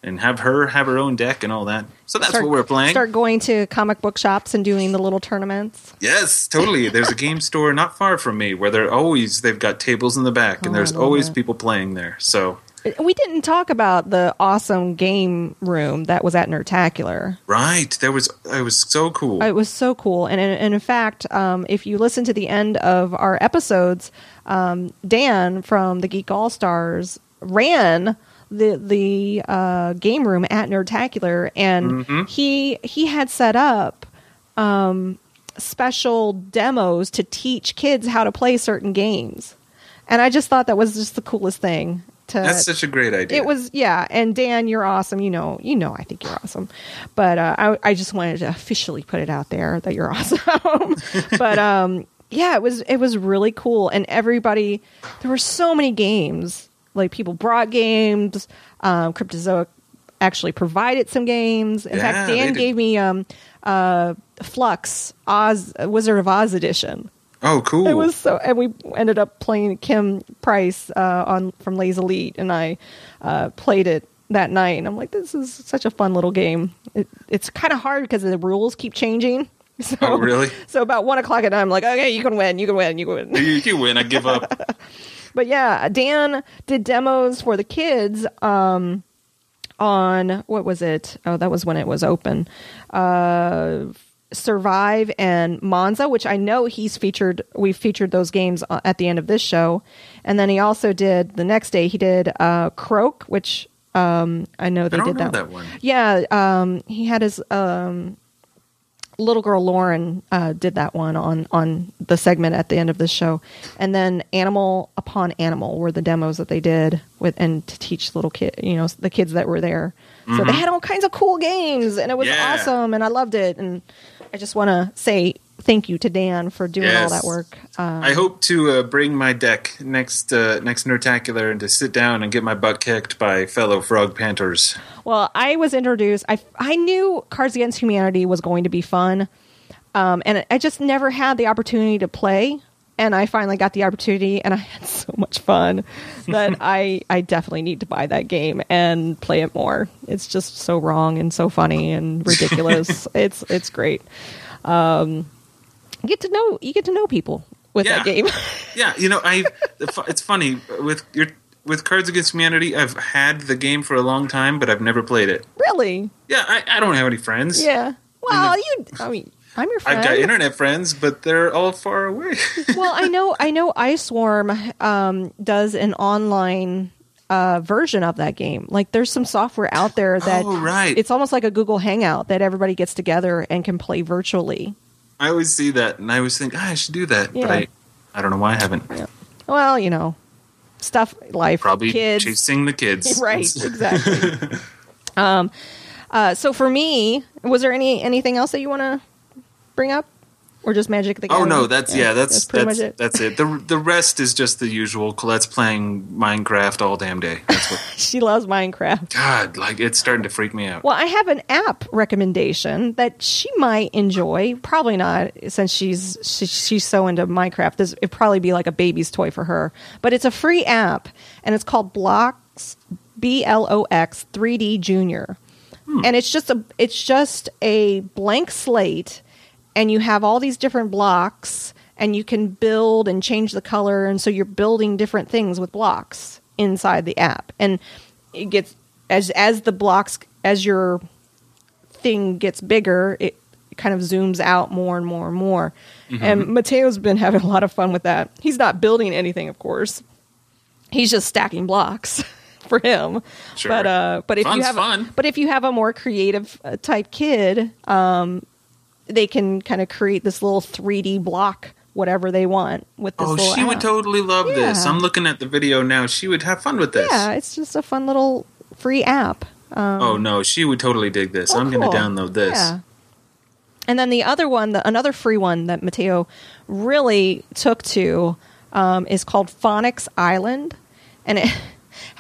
and have her have her own deck and all that. So that's start, what we're playing. Start going to comic book shops and doing the little tournaments. Yes, totally. There's a game store not far from me where they're always they've got tables in the back oh, and there's always it. people playing there. So we didn't talk about the awesome game room that was at Nerdtacular. Right. There was it was so cool. It was so cool. And in, and in fact, um, if you listen to the end of our episodes, um, Dan from the Geek All Stars ran the the uh, game room at Nerdtacular, and mm-hmm. he he had set up um, special demos to teach kids how to play certain games, and I just thought that was just the coolest thing. To that's such a great idea. It was, yeah. And Dan, you're awesome. You know, you know, I think you're awesome. But uh, I I just wanted to officially put it out there that you're awesome. But um, yeah, it was it was really cool. And everybody, there were so many games. Like, people brought games. Um, Cryptozoic actually provided some games. In yeah, fact, Dan gave me um, uh, Flux, Oz, Wizard of Oz edition. Oh, cool! It was so, and we ended up playing Kim Price uh, on from Ladies of Leet, and I uh, played it that night. And I'm like, this is such a fun little game. It, it's kind of hard because the rules keep changing. So, oh, really? So about one o'clock at night, I'm like, okay, you can win, you can win, you can win. You can win. I give up. But yeah, Dan did demos for the kids um, on, what was it? Oh, that was when it was open. Uh, Survive and Monza, which I know he's featured. We featured those games at the end of this show. And then he also did, the next day, he did uh, Croak, which um, I know they I don't did know that. that one. Yeah, um, he had his... Um, little girl Lauren uh, did that one on, on the segment at the end of the show. And then Animal Upon Animal were the demos that they did with, and to teach little kid, you know, the kids that were there. Mm-hmm. So they had all kinds of cool games, and it was yeah. awesome, and I loved it. And I just want to say thank you to Dan for doing yes. all that work. Um, I hope to uh, bring my deck next uh, next Nerdtacular and to sit down and get my butt kicked by fellow frog panters. Well, I was introduced. I, I knew Cards Against Humanity was going to be fun, um, and I just never had the opportunity to play. And I finally got the opportunity, and I had so much fun that I, I definitely need to buy that game and play it more. It's just so wrong and so funny and ridiculous. it's it's great. Um, you get to know you get to know people with yeah. that game. yeah, you know, I. It's funny with your with Cards Against Humanity. I've had the game for a long time, but I've never played it. Really? Yeah, I, I don't have any friends. Yeah. Well, the, you. I mean. I'm your friend. I've got internet friends, but they're all far away. Well, I know I know Iceworm um, does an online uh, version of that game. Like, there's some software out there that oh, right. it's almost like a Google Hangout that everybody gets together and can play virtually. I always see that, and I always think, oh, I should do that. Yeah. But I, I don't know why I haven't. Yeah. Well, you know, stuff, life, probably kids. Chasing the kids. Right, exactly. um, uh, so for me, was there any anything else that you want to... bring up, or just Magic the Gathering? Oh no, that's yeah, yeah that's that's that's, it. that's it. The the rest is just the usual. Colette's playing Minecraft all damn day. That's what she loves Minecraft. God, like it's starting to freak me out. Well, I have an app recommendation that she might enjoy. Probably not, since she's she, she's so into Minecraft. This it'd probably be like a baby's toy for her. But it's a free app, and it's called Blocks B L O X three D Junior, hmm. and it's just a it's just a blank slate. And you have all these different blocks, and you can build and change the color. And so you're building different things with blocks inside the app. And it gets as as the blocks, as your thing gets bigger, it kind of zooms out more and more and more. Mm-hmm. And Mateo's been having a lot of fun with that. He's not building anything, of course. He's just stacking blocks for him. Sure. But uh, but if Fun's you have fun. but if you have a more creative type kid, um. they can kind of create this little three D block, whatever they want with this. Oh, she app. would totally love yeah. this. I'm looking at the video now. She would have fun with this. Yeah, it's just a fun little free app. Um, oh no, she would totally dig this. Oh, I'm cool. going to download this. Yeah. And then the other one, the, another free one that Mateo really took to um, is called Phonics Island, and it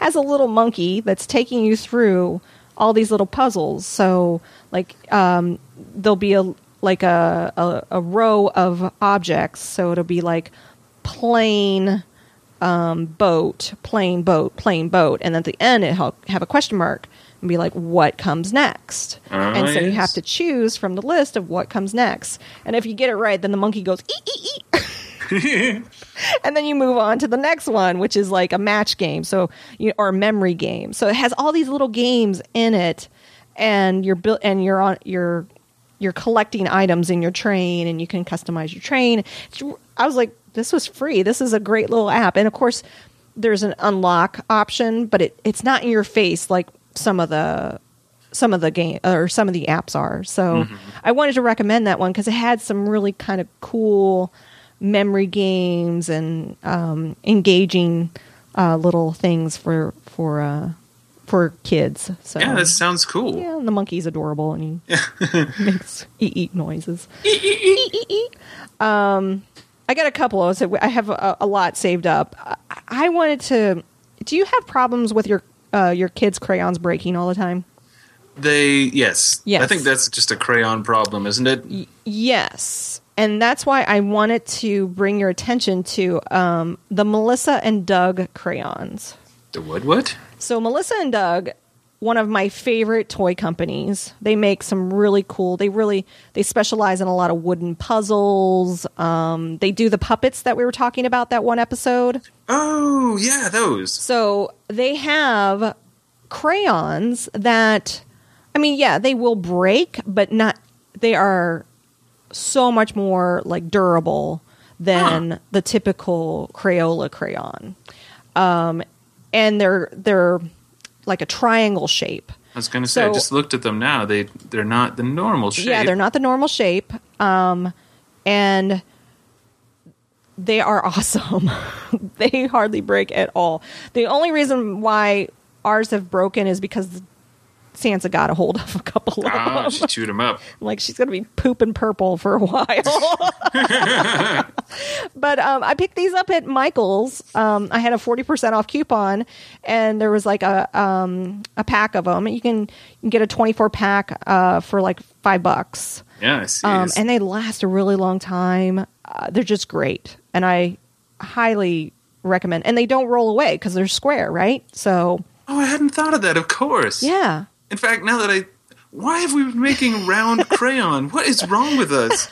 has a little monkey that's taking you through all these little puzzles. So, like, um, there'll be a like a, a a row of objects, so it'll be like plane, um, boat, plane, boat, plane, boat, and at the end it'll have a question mark and be like, what comes next? Oh, and so yes. you have to choose from the list of what comes next. And if you get it right, then the monkey goes ee ee ee, and then you move on to the next one, which is like a match game, so you or a memory game. So it has all these little games in it, and you're built and you're on your you're collecting items in your train, and you can customize your train. I was like, this was free. This is a great little app. And of course there's an unlock option, but it, it's not in your face. Like some of the, some of the game or some of the apps are. So mm-hmm. I wanted to recommend that one, cause it had some really kind of cool memory games and, um, engaging, uh, little things for, for, uh, for kids. So yeah, that sounds cool. Yeah, and the monkey's adorable, and he makes eat eat noises. Eat, eat, eat. Eat, eat. Um, I got a couple of so I have a, a lot saved up. I wanted to. Do you have problems with your uh, your kids' crayons breaking all the time? They yes. yes. I think that's just a crayon problem, isn't it? Y- yes. And that's why I wanted to bring your attention to um, the Melissa and Doug crayons. The what? What? So Melissa and Doug, one of my favorite toy companies. They make some really cool. They really they specialize in a lot of wooden puzzles. Um, they do the puppets that we were talking about that one episode. Oh yeah, those. So they have crayons that, I mean, yeah, they will break, but not. They are so much more like durable than huh. the typical Crayola crayon. Um, and they're, they're like a triangle shape. I was going to say, so, I just looked at them now. They, they're not the normal shape. Yeah, they're not the normal shape. Um, and they are awesome. They hardly break at all. The only reason why ours have broken is because Sansa got a hold of a couple of oh, them. She chewed them up. Like, she's going to be pooping purple for a while. But um, I picked these up at Michael's. Um, I had a forty percent off coupon, and there was like a um, a pack of them. You can, you can get a twenty-four pack uh, for like five bucks. Yeah, I see. Um, and they last a really long time. Uh, they're just great. And I highly recommend. And they don't roll away because they're square, right? So. Oh, I hadn't thought of that, of course. Yeah. In fact, now that I... Why have we been making round crayon? What is wrong with us?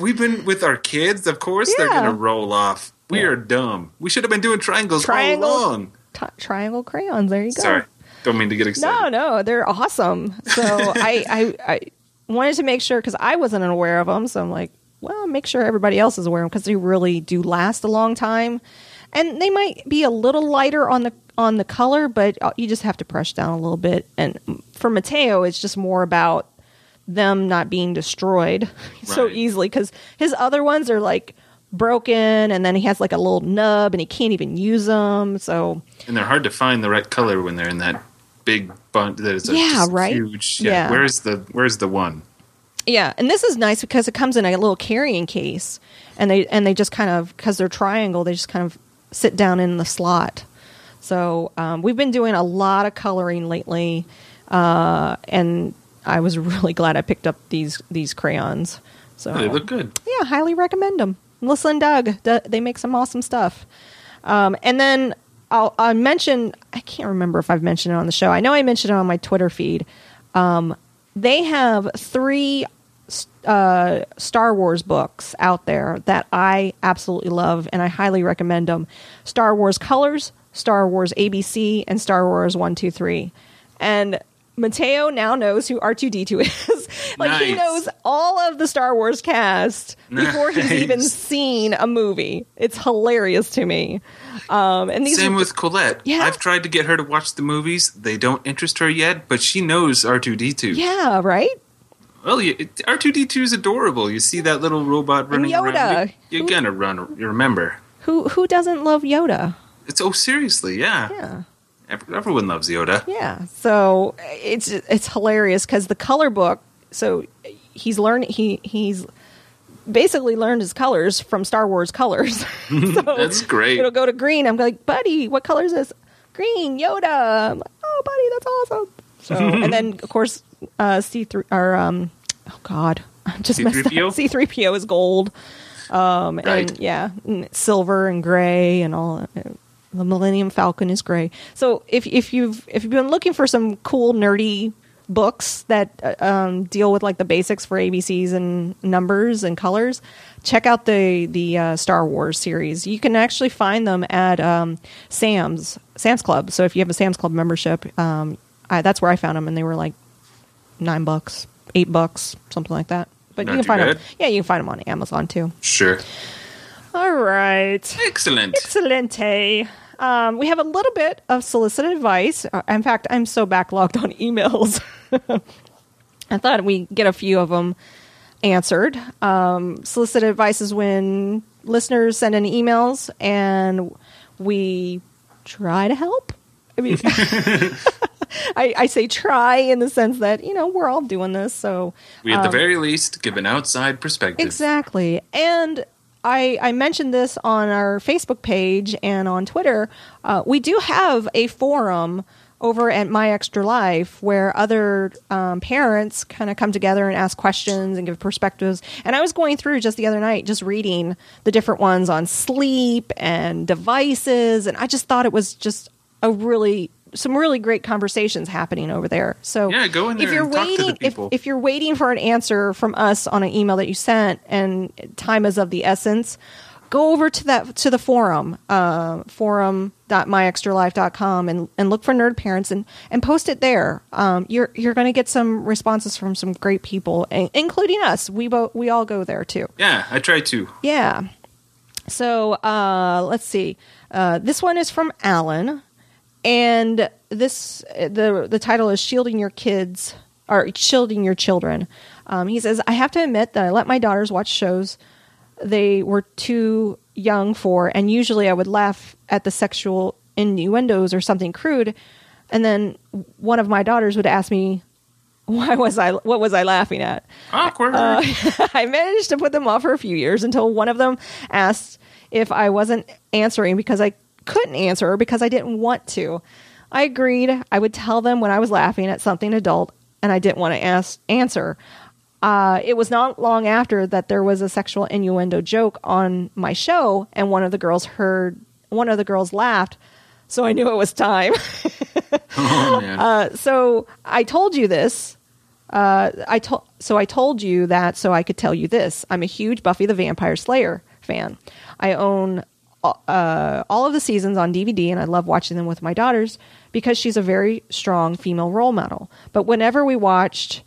We've been with our kids, of course. Yeah. They're going to roll off. We yeah. are dumb. We should have been doing triangles triangle, all along. T- triangle crayons. There you go. Sorry. Don't mean to get excited. No, no. They're awesome. So I, I, I wanted to make sure, because I wasn't aware of them. So I'm like, well, make sure everybody else is aware of them, because they really do last a long time. And they might be a little lighter on the on the color, but you just have to press down a little bit. And for Mateo, it's just more about them not being destroyed right. so easily, because his other ones are like broken, and then he has like a little nub, and he can't even use them. So and they're hard to find the right color when they're in that big bunch that is a yeah, right? huge. Yeah, yeah. Where's the Where's the one? Yeah, and this is nice because it comes in a little carrying case, and they and they just kind of, because they're triangle, they just kind of sit down in the slot. So um, we've been doing a lot of coloring lately, uh, and I was really glad I picked up these these crayons. So oh, they look good. Yeah, highly recommend them. Melissa and Doug, d- they make some awesome stuff. Um, and then I'll, I'll mention, I can't remember if I've mentioned it on the show. I know I mentioned it on my Twitter feed. Um, they have three uh, Star Wars books out there that I absolutely love, and I highly recommend them. Star Wars Colors, Star Wars A B C, and Star Wars one two three. And Mateo now knows who R two D two is. Like, nice. He knows all of the Star Wars cast nice. Before he's even seen a movie. It's hilarious to me. Um, and these Same are, with Colette. Yeah. I've tried to get her to watch the movies. They don't interest her yet, but she knows R two D two. Yeah, right? Well, you, R two D two is adorable. You see that little robot running and Yoda. Around. You're, you're going to run. You remember. Who, who doesn't love Yoda? It's oh seriously, yeah. Yeah. Everyone loves Yoda. Yeah. So it's it's hilarious because the color book. So he's learned he he's basically learned his colors from Star Wars Colors. So that's great. It'll go to green. I'm like, buddy, what color is this? Green, Yoda. I'm like, oh, buddy, that's awesome. So and then of course uh, C three or um oh god, I'm just messed up. C three P O is gold. Um right. And yeah, and silver and gray and all. The Millennium Falcon is gray. So if if you've if you've been looking for some cool nerdy books that um, deal with like the basics for A B Cs and numbers and colors, check out the the uh, Star Wars series. You can actually find them at um, Sam's Sam's Club. So if you have a Sam's Club membership, um, I, that's where I found them, and they were like nine bucks, eight bucks, something like that. But Not you can find bad. them. Yeah, you can find them on Amazon too. Sure. All right. Excellent. Excellente. Um, we have a little bit of solicited advice. In fact, I'm so backlogged on emails. I thought we'd get a few of them answered. Um, solicited advice is when listeners send in emails and we try to help. I mean, I, I say try in the sense that, you know, we're all doing this. So we, at um, the very least, give an outside perspective. Exactly. And I, I mentioned this on our Facebook page and on Twitter. Uh, we do have a forum over at My Extra Life where other um, parents kind of come together and ask questions and give perspectives. And I was going through just the other night, just reading the different ones on sleep and devices. And I just thought it was just a really... some really great conversations happening over there. So yeah, go in there if you're and waiting, talk to the people. If, if you're waiting for an answer from us on an email that you sent and time is of the essence, go over to that, to the forum, uh, forum dot my extra life dot com and, and look for Nerd Parents and, and post it there. Um, you're, you're going to get some responses from some great people, including us. We both, we all go there too. Yeah. I try to. Yeah. So, uh, let's see. Uh, this one is from Alan. And this the the title is Shielding Your Kids or Shielding Your Children. Um, he says, I have to admit that I let my daughters watch shows they were too young for, and usually I would laugh at the sexual innuendos or something crude, and then one of my daughters would ask me, why was I what was I laughing at? Awkward. Uh, I managed to put them off for a few years until one of them asked if I wasn't answering because I couldn't answer her because I didn't want to. I agreed. I would tell them when I was laughing at something adult and I didn't want to ask, answer. Uh, it was not long after that there was a sexual innuendo joke on my show, and one of the girls heard, one of the girls laughed, so I knew it was time. Oh, man. Uh, so I told you this. Uh, I told so I told you that so I could tell you this. I'm a huge Buffy the Vampire Slayer fan. I own Uh, all of the seasons on D V D, and I love watching them with my daughters because she's a very strong female role model. But whenever we watched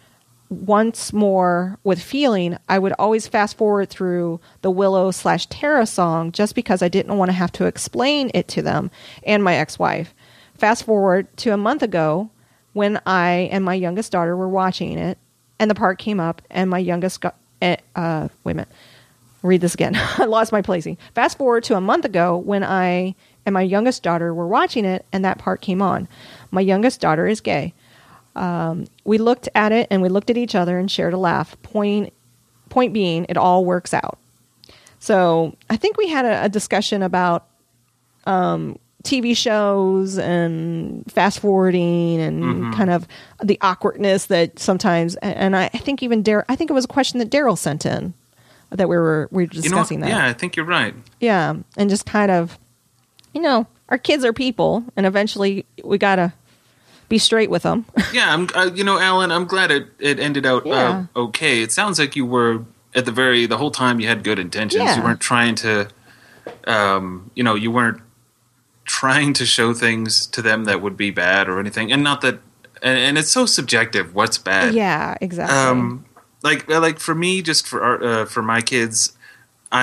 Once More with Feeling, I would always fast forward through the Willow slash Tara song just because I didn't want to have to explain it to them and my ex-wife. Fast forward to a month ago when I and my youngest daughter were watching it, and the part came up, and my youngest got, uh, wait a minute. Read this again. I lost my placing. Fast forward to a month ago when I and my youngest daughter were watching it and that part came on. My youngest daughter is gay. Um, we looked at it and we looked at each other and shared a laugh. Point, point being, it all works out. So I think we had a, a discussion about um, T V shows and fast forwarding and mm-hmm. kind of the awkwardness that sometimes, and I think even Dar- I think it was a question that Daryl sent in. That we were we were discussing you know, that. Yeah, I think you're right. Yeah, and just kind of, you know, our kids are people, and eventually we gotta be straight with them. Yeah, I'm. Uh, you know, Alan, I'm glad it, it ended out yeah. uh, okay. It sounds like you were at the very the whole time you had good intentions. Yeah. You weren't trying to, um, you know, you weren't trying to show things to them that would be bad or anything, and not that. And, and it's so subjective. What's bad? Yeah, exactly. Um, Like like for me, just for our, uh, for my kids,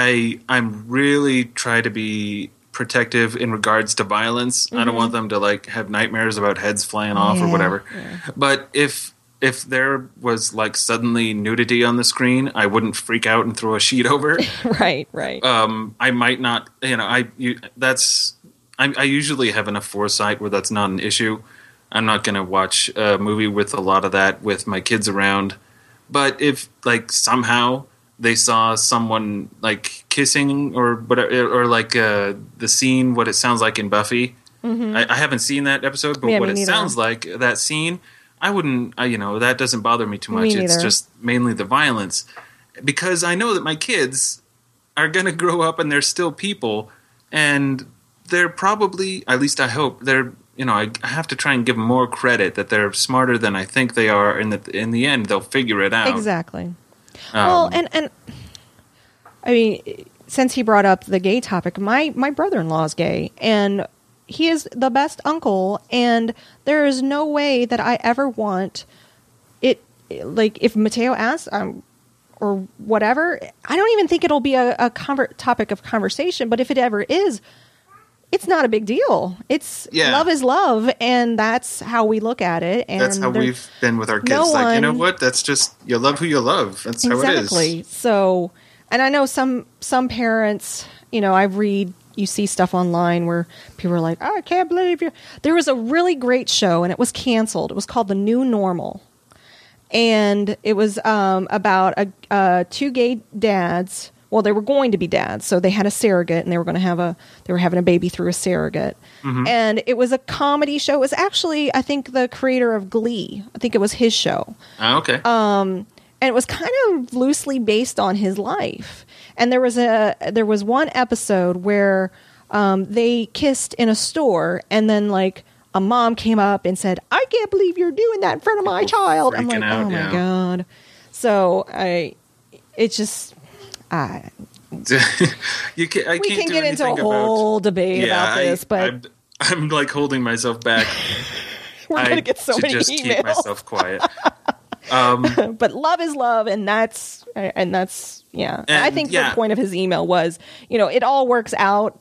I I'm really try to be protective in regards to violence. Mm-hmm. I don't want them to like have nightmares about heads flying off yeah, or whatever. Yeah. But if if there was like suddenly nudity on the screen, I wouldn't freak out and throw a sheet over. Right, right. Um, I might not. You know, I you, that's I, I usually have enough foresight where that's not an issue. I'm not going to watch a movie with a lot of that with my kids around. But if, like, somehow they saw someone, like, kissing or, whatever, or like, uh, the scene, what it sounds like in Buffy. Mm-hmm. I, I haven't seen that episode, but yeah, what it neither. sounds like, that scene, I wouldn't, I, you know, that doesn't bother me too much. Me it's just mainly the violence. Because I know that my kids are going to grow up and they're still people. And they're probably, at least I hope, they're... You know, I, I have to try and give them more credit that they're smarter than I think they are, and that in the end they'll figure it out. Exactly. Um, well, and and I mean, since he brought up the gay topic, my my brother-in-law is gay, and he is the best uncle, and there is no way that I ever want it. Like if Mateo asks, um, or whatever, I don't even think it'll be a, a conver- topic of conversation. But if it ever is. It's not a big deal. It's yeah. Love is love, and that's how we look at it. And that's how we've been with our kids. No like, one, you know what? That's just you love who you love. That's exactly. how it is. Exactly. So, and I know some some parents. You know, I read, you see stuff online where people are like, oh, "I can't believe you." There was a really great show, and it was canceled. It was called The New Normal, and it was um, about a uh, two gay dads Well, they were going to be dads, so they had a surrogate, and they were going to have a. They were having a baby through a surrogate, mm-hmm. and it was a comedy show. It was actually, I think, the creator of Glee. I think it was his show. Oh, okay. Um, and it was kind of loosely based on his life. And there was a there was one episode where um, they kissed in a store, and then like a mom came up and said, "I can't believe you're doing that in front of my People child." I'm like, out, "Oh yeah. my god!" So I, it just. I, you can, I we can't can get into a whole about, debate yeah, about this, I, but I'm, I'm like holding myself back. We're gonna I, get so to many just emails. Keep myself quiet. Um, but love is love, and that's and that's yeah. And I think yeah. the point of his email was, you know, it all works out.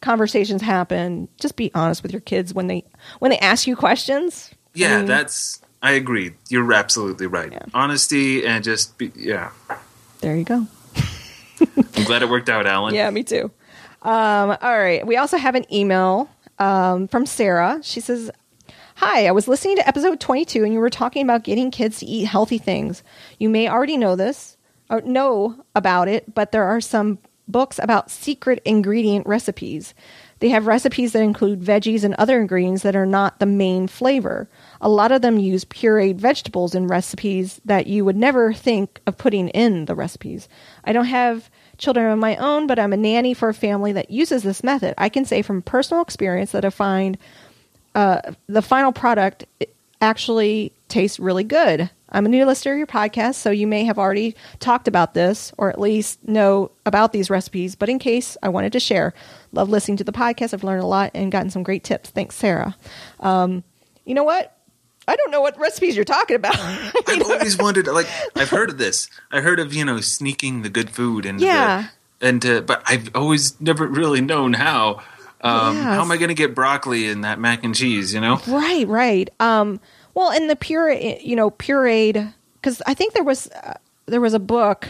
Conversations happen. Just be honest with your kids when they when they ask you questions. Yeah, I mean, that's I agree. You're absolutely right. Yeah. Honesty and just be, yeah. There you go. I'm glad it worked out, Alan. Yeah, me too. Um, all right. We also have an email um, from Sarah. She says, "Hi, I was listening to episode twenty-two, and you were talking about getting kids to eat healthy things. You may already know this or know about it, but there are some books about secret ingredient recipes. They have recipes that include veggies and other ingredients that are not the main flavor. A lot of them use pureed vegetables in recipes that you would never think of putting in the recipes. I don't have children of my own, but I'm a nanny for a family that uses this method. I can say from personal experience that I find uh, the final product actually tastes really good. I'm a new listener to your podcast, so you may have already talked about this or at least know about these recipes. But in case, I wanted to share. Love listening to the podcast. I've learned a lot and gotten some great tips. Thanks, Sarah." Um, you know what? I don't know what recipes you're talking about. I've know? always wondered, like, I've heard of this. I heard of, you know, sneaking the good food. Into yeah. The, and, uh, but I've always never really known how. Um, yes. How am I going to get broccoli in that mac and cheese, you know? Right, right. Um, well, in the pure, you know, pureed, because I think there was, uh, there was a book,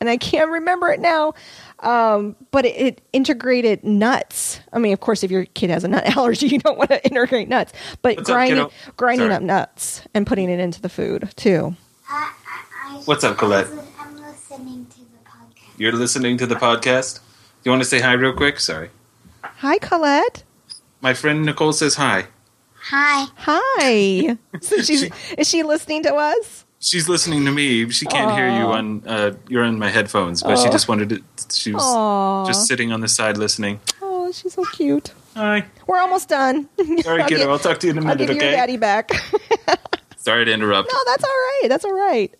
and I can't remember it now, um, but it, it integrated nuts. I mean, of course, if your kid has a nut allergy, you don't want to integrate nuts, but What's grinding, up, grinding Sorry. up nuts and putting it into the food, too. I, I, I, What's up, Colette? I'm listening to the podcast. You're listening to the podcast? You want to say hi real quick? Sorry. Hi, Colette. My friend Nicole says hi. Hi. Hi. So she's she, is she listening to us? She's listening to me. She can't Aww. hear you on uh, you're on my headphones, but Aww. she just wanted to she was Aww. just sitting on the side listening. Oh, she's so cute. Hi. We're almost done. Sorry, kiddo. Get, I'll talk to you in a minute, I'll give okay? your daddy back. Sorry to interrupt. No, that's all right. That's all right.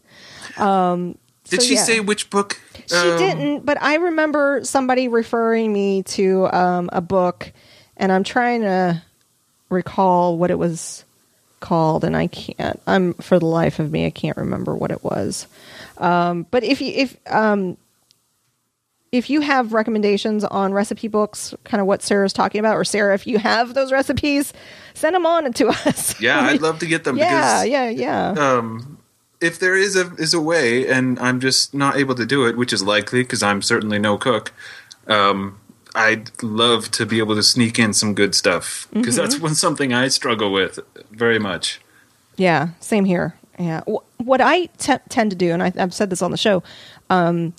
Um Did so, she yeah. say which book? She um, didn't, but I remember somebody referring me to um, a book, and I'm trying to recall what it was called, and I can't. I'm for the life of me, I can't remember what it was. Um, but if you if um, if you have recommendations on recipe books, kind of what Sarah's talking about, or Sarah, if you have those recipes, send them on to us. Yeah, I'd love to get them. Yeah, because, yeah, yeah. Um, If there is a is a way, and I'm just not able to do it, which is likely because I'm certainly no cook, um, I'd love to be able to sneak in some good stuff because mm-hmm. that's one something I struggle with very much. Yeah, same here. Yeah, what I t- tend to do, and I, I've said this on the show, um,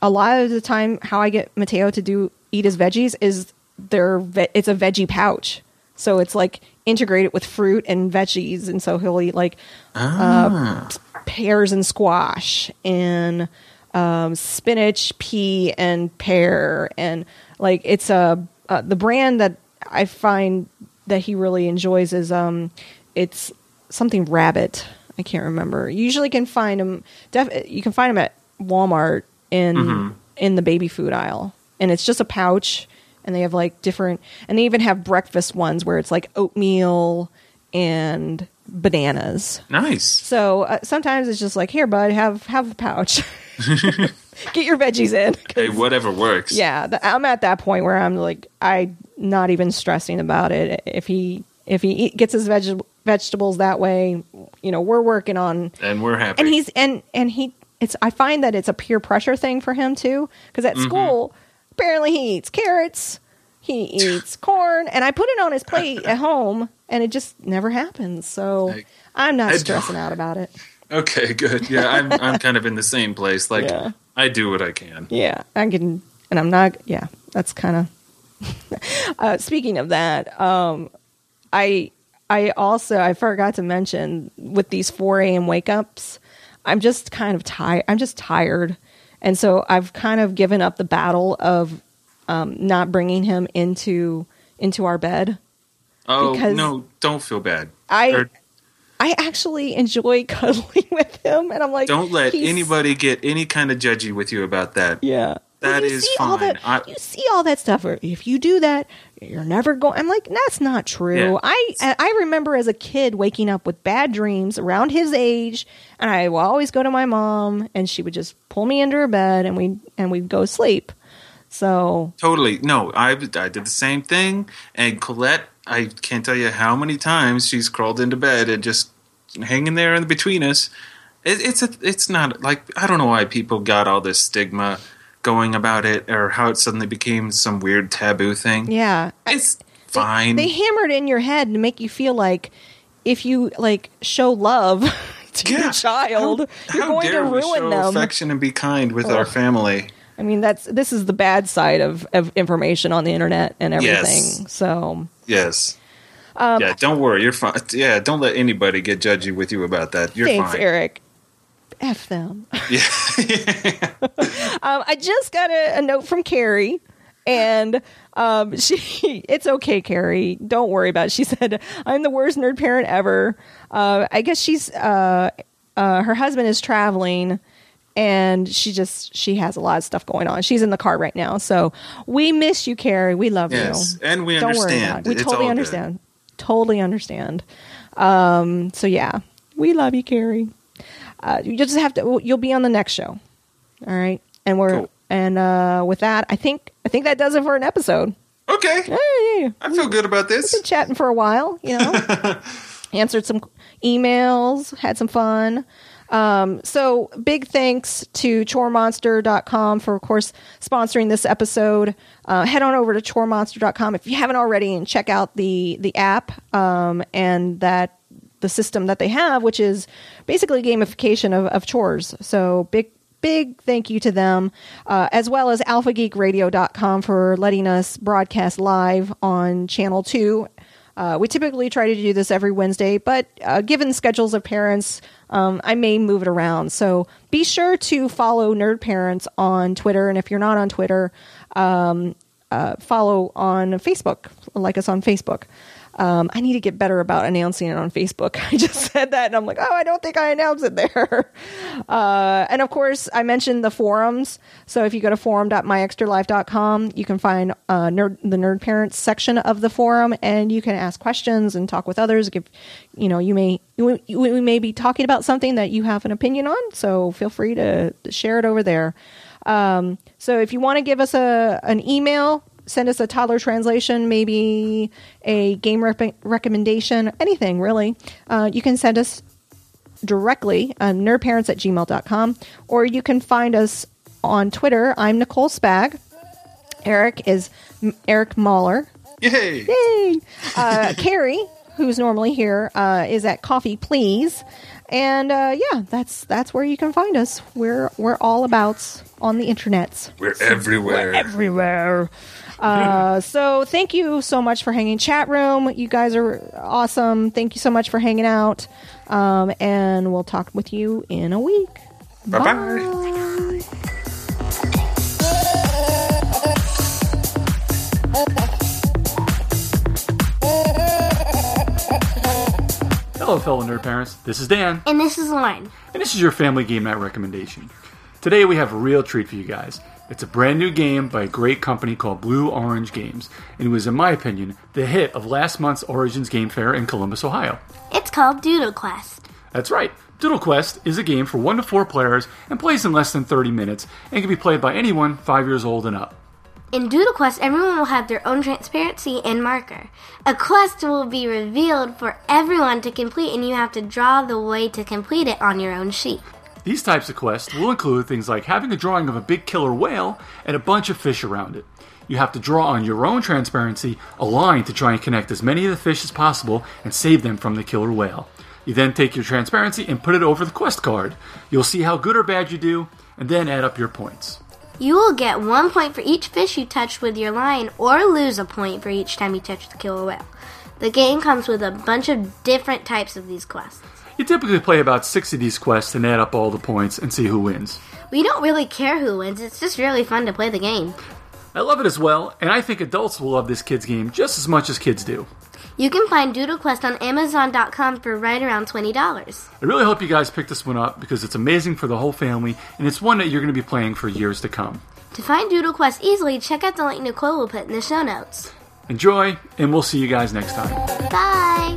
a lot of the time, how I get Mateo to do eat his veggies is their ve- it's a veggie pouch, so it's like. Integrate it with fruit and veggies, and so he'll eat like ah. uh, pears and squash, and um, spinach, pea, and pear, and like it's a uh, the brand that I find that he really enjoys is um it's something rabbit. I can't remember. You usually can find them. Def- you can find them at Walmart in mm-hmm. in the baby food aisle, and it's just a pouch. And they have like different, and they even have breakfast ones where it's like oatmeal and bananas. Nice. So uh, sometimes it's just like, here, bud, have have a pouch. Get your veggies in. Hey, whatever works. Yeah, the, I'm at that point where I'm like, I'm not even stressing about it. If he if he eat, gets his veg, vegetables that way, you know, we're working on, and we're happy. And he's and and he, it's. I find that it's a peer pressure thing for him too, because at mm-hmm. school. Apparently he eats carrots, he eats corn, and I put it on his plate at home, and it just never happens. So I, I'm not I stressing don't. out about it. Okay, good. Yeah, I'm I'm kind of in the same place. Like yeah. I do what I can. Yeah, I can, and I'm not. Yeah, that's kind of. uh, speaking of that, um, I I also I forgot to mention with these four a.m. wake ups, I'm just kind of tired. I'm just tired, and so I've kind of given up the battle of um, not bringing him into into our bed. Oh no! Don't feel bad. I. Or- I actually enjoy cuddling with him, and I'm like, don't let anybody get any kind of judgy with you about that. Yeah, that is fine. That, I, you see all that stuff. Or if you do that, you're never going. I'm like, that's not true. Yeah. I I remember as a kid waking up with bad dreams around his age, and I will always go to my mom, and she would just pull me into her bed, and we and we'd go sleep. So totally no, I I did the same thing, and Colette. I can't tell you how many times she's crawled into bed and just hanging there in between us. It, it's a, it's not like I don't know why people got all this stigma going about it or how it suddenly became some weird taboo thing. Yeah, it's I, fine. They, they hammered in your head to make you feel like if you like show love to yeah. your child, how, you're how going dare to ruin we show them. Affection and be kind with Ugh. Our family. I mean, that's this is the bad side of, of information on the internet and everything. Yes. So yes, um, yeah. Don't worry, you're fine. Yeah, don't let anybody get judgy with you about that. You're thanks, fine, Eric. F them. Yeah. um, I just got a, a note from Carrie, and um, she. It's okay, Carrie. Don't worry about it. She said, "I'm the worst nerd parent ever." Uh, I guess she's uh, uh, her husband is traveling. And she just, she has a lot of stuff going on. She's in the car right now. So we miss you, Carrie. We love yes, you. Yes, and we Don't understand. Worry about it. We it's totally understand. Good. Totally understand. Um, so yeah, we love you, Carrie. Uh, you just have to, you'll be on the next show. All right. And we're, cool. and uh, with that, I think, I think that does it for an episode. Okay. Hey, I feel we, good about this. We've been chatting for a while, you know. Answered some emails, had some fun. Um, so big thanks to chore monster dot com for, of course, sponsoring this episode. Uh, head on over to chore monster dot com if you haven't already and check out the, the app, um, and that the system that they have, which is basically gamification of, of chores. So big, big thank you to them, uh, as well as alpha geek radio dot com for letting us broadcast live on channel two. Uh, we typically try to do this every Wednesday, but uh, given schedules of parents, um, I may move it around. So be sure to follow Nerd Parents on Twitter. And if you're not on Twitter, um, uh, follow on Facebook. Like us on Facebook. Um, I need to get better about announcing it on Facebook. I just said that and I'm like, oh, I don't think I announced it there. Uh, and of course, I mentioned the forums. So if you go to forum dot my extra life dot com, you can find uh, nerd, the Nerd Parents section of the forum, and you can ask questions and talk with others. Give, you know, you may you, you, we may be talking about something that you have an opinion on, so feel free to share it over there. Um, so if you want to give us a an email, send us a toddler translation, maybe a game rep- recommendation, anything really. Uh, you can send us directly uh, nerdparents at gmail dot com, or you can find us on Twitter. I'm Nicole Spag. Eric is M- Eric Mahler. Yay! Yay! Uh, Carrie, who's normally here, uh, is at Coffee Please. And uh, yeah, that's that's where you can find us. We're we're all about on the internets. We're so everywhere. We're everywhere. Uh, so thank you so much for hanging. Chat room, you guys are awesome. Thank you so much for hanging out. Um, and we'll talk with you in a week. Bye-bye. Bye. Hello, fellow nerd parents. This is Dan. And this is Lauren. And this is your family game night recommendation. Today we have a real treat for you guys. It's a brand new game by a great company called Blue Orange Games, and it was, in my opinion, the hit of last month's Origins Game Fair in Columbus, Ohio. It's called Doodle Quest. That's right. Doodle Quest is a game for one to four players and plays in less than thirty minutes and can be played by anyone five years old and up. In Doodle Quest, everyone will have their own transparency and marker. A quest will be revealed for everyone to complete, and you have to draw the way to complete it on your own sheet. These types of quests will include things like having a drawing of a big killer whale and a bunch of fish around it. You have to draw on your own transparency a line to try and connect as many of the fish as possible and save them from the killer whale. You then take your transparency and put it over the quest card. You'll see how good or bad you do, and then add up your points. You will get one point for each fish you touched with your line, or lose a point for each time you touch the killer whale. The game comes with a bunch of different types of these quests. You typically play about six of these quests and add up all the points and see who wins. We don't really care who wins, it's just really fun to play the game. I love it as well, and I think adults will love this kids game just as much as kids do. You can find Doodle Quest on Amazon dot com for right around twenty dollars. I really hope you guys pick this one up because it's amazing for the whole family, and it's one that you're going to be playing for years to come. To find Doodle Quest easily, check out the link Nicole will put in the show notes. Enjoy, and we'll see you guys next time. Bye!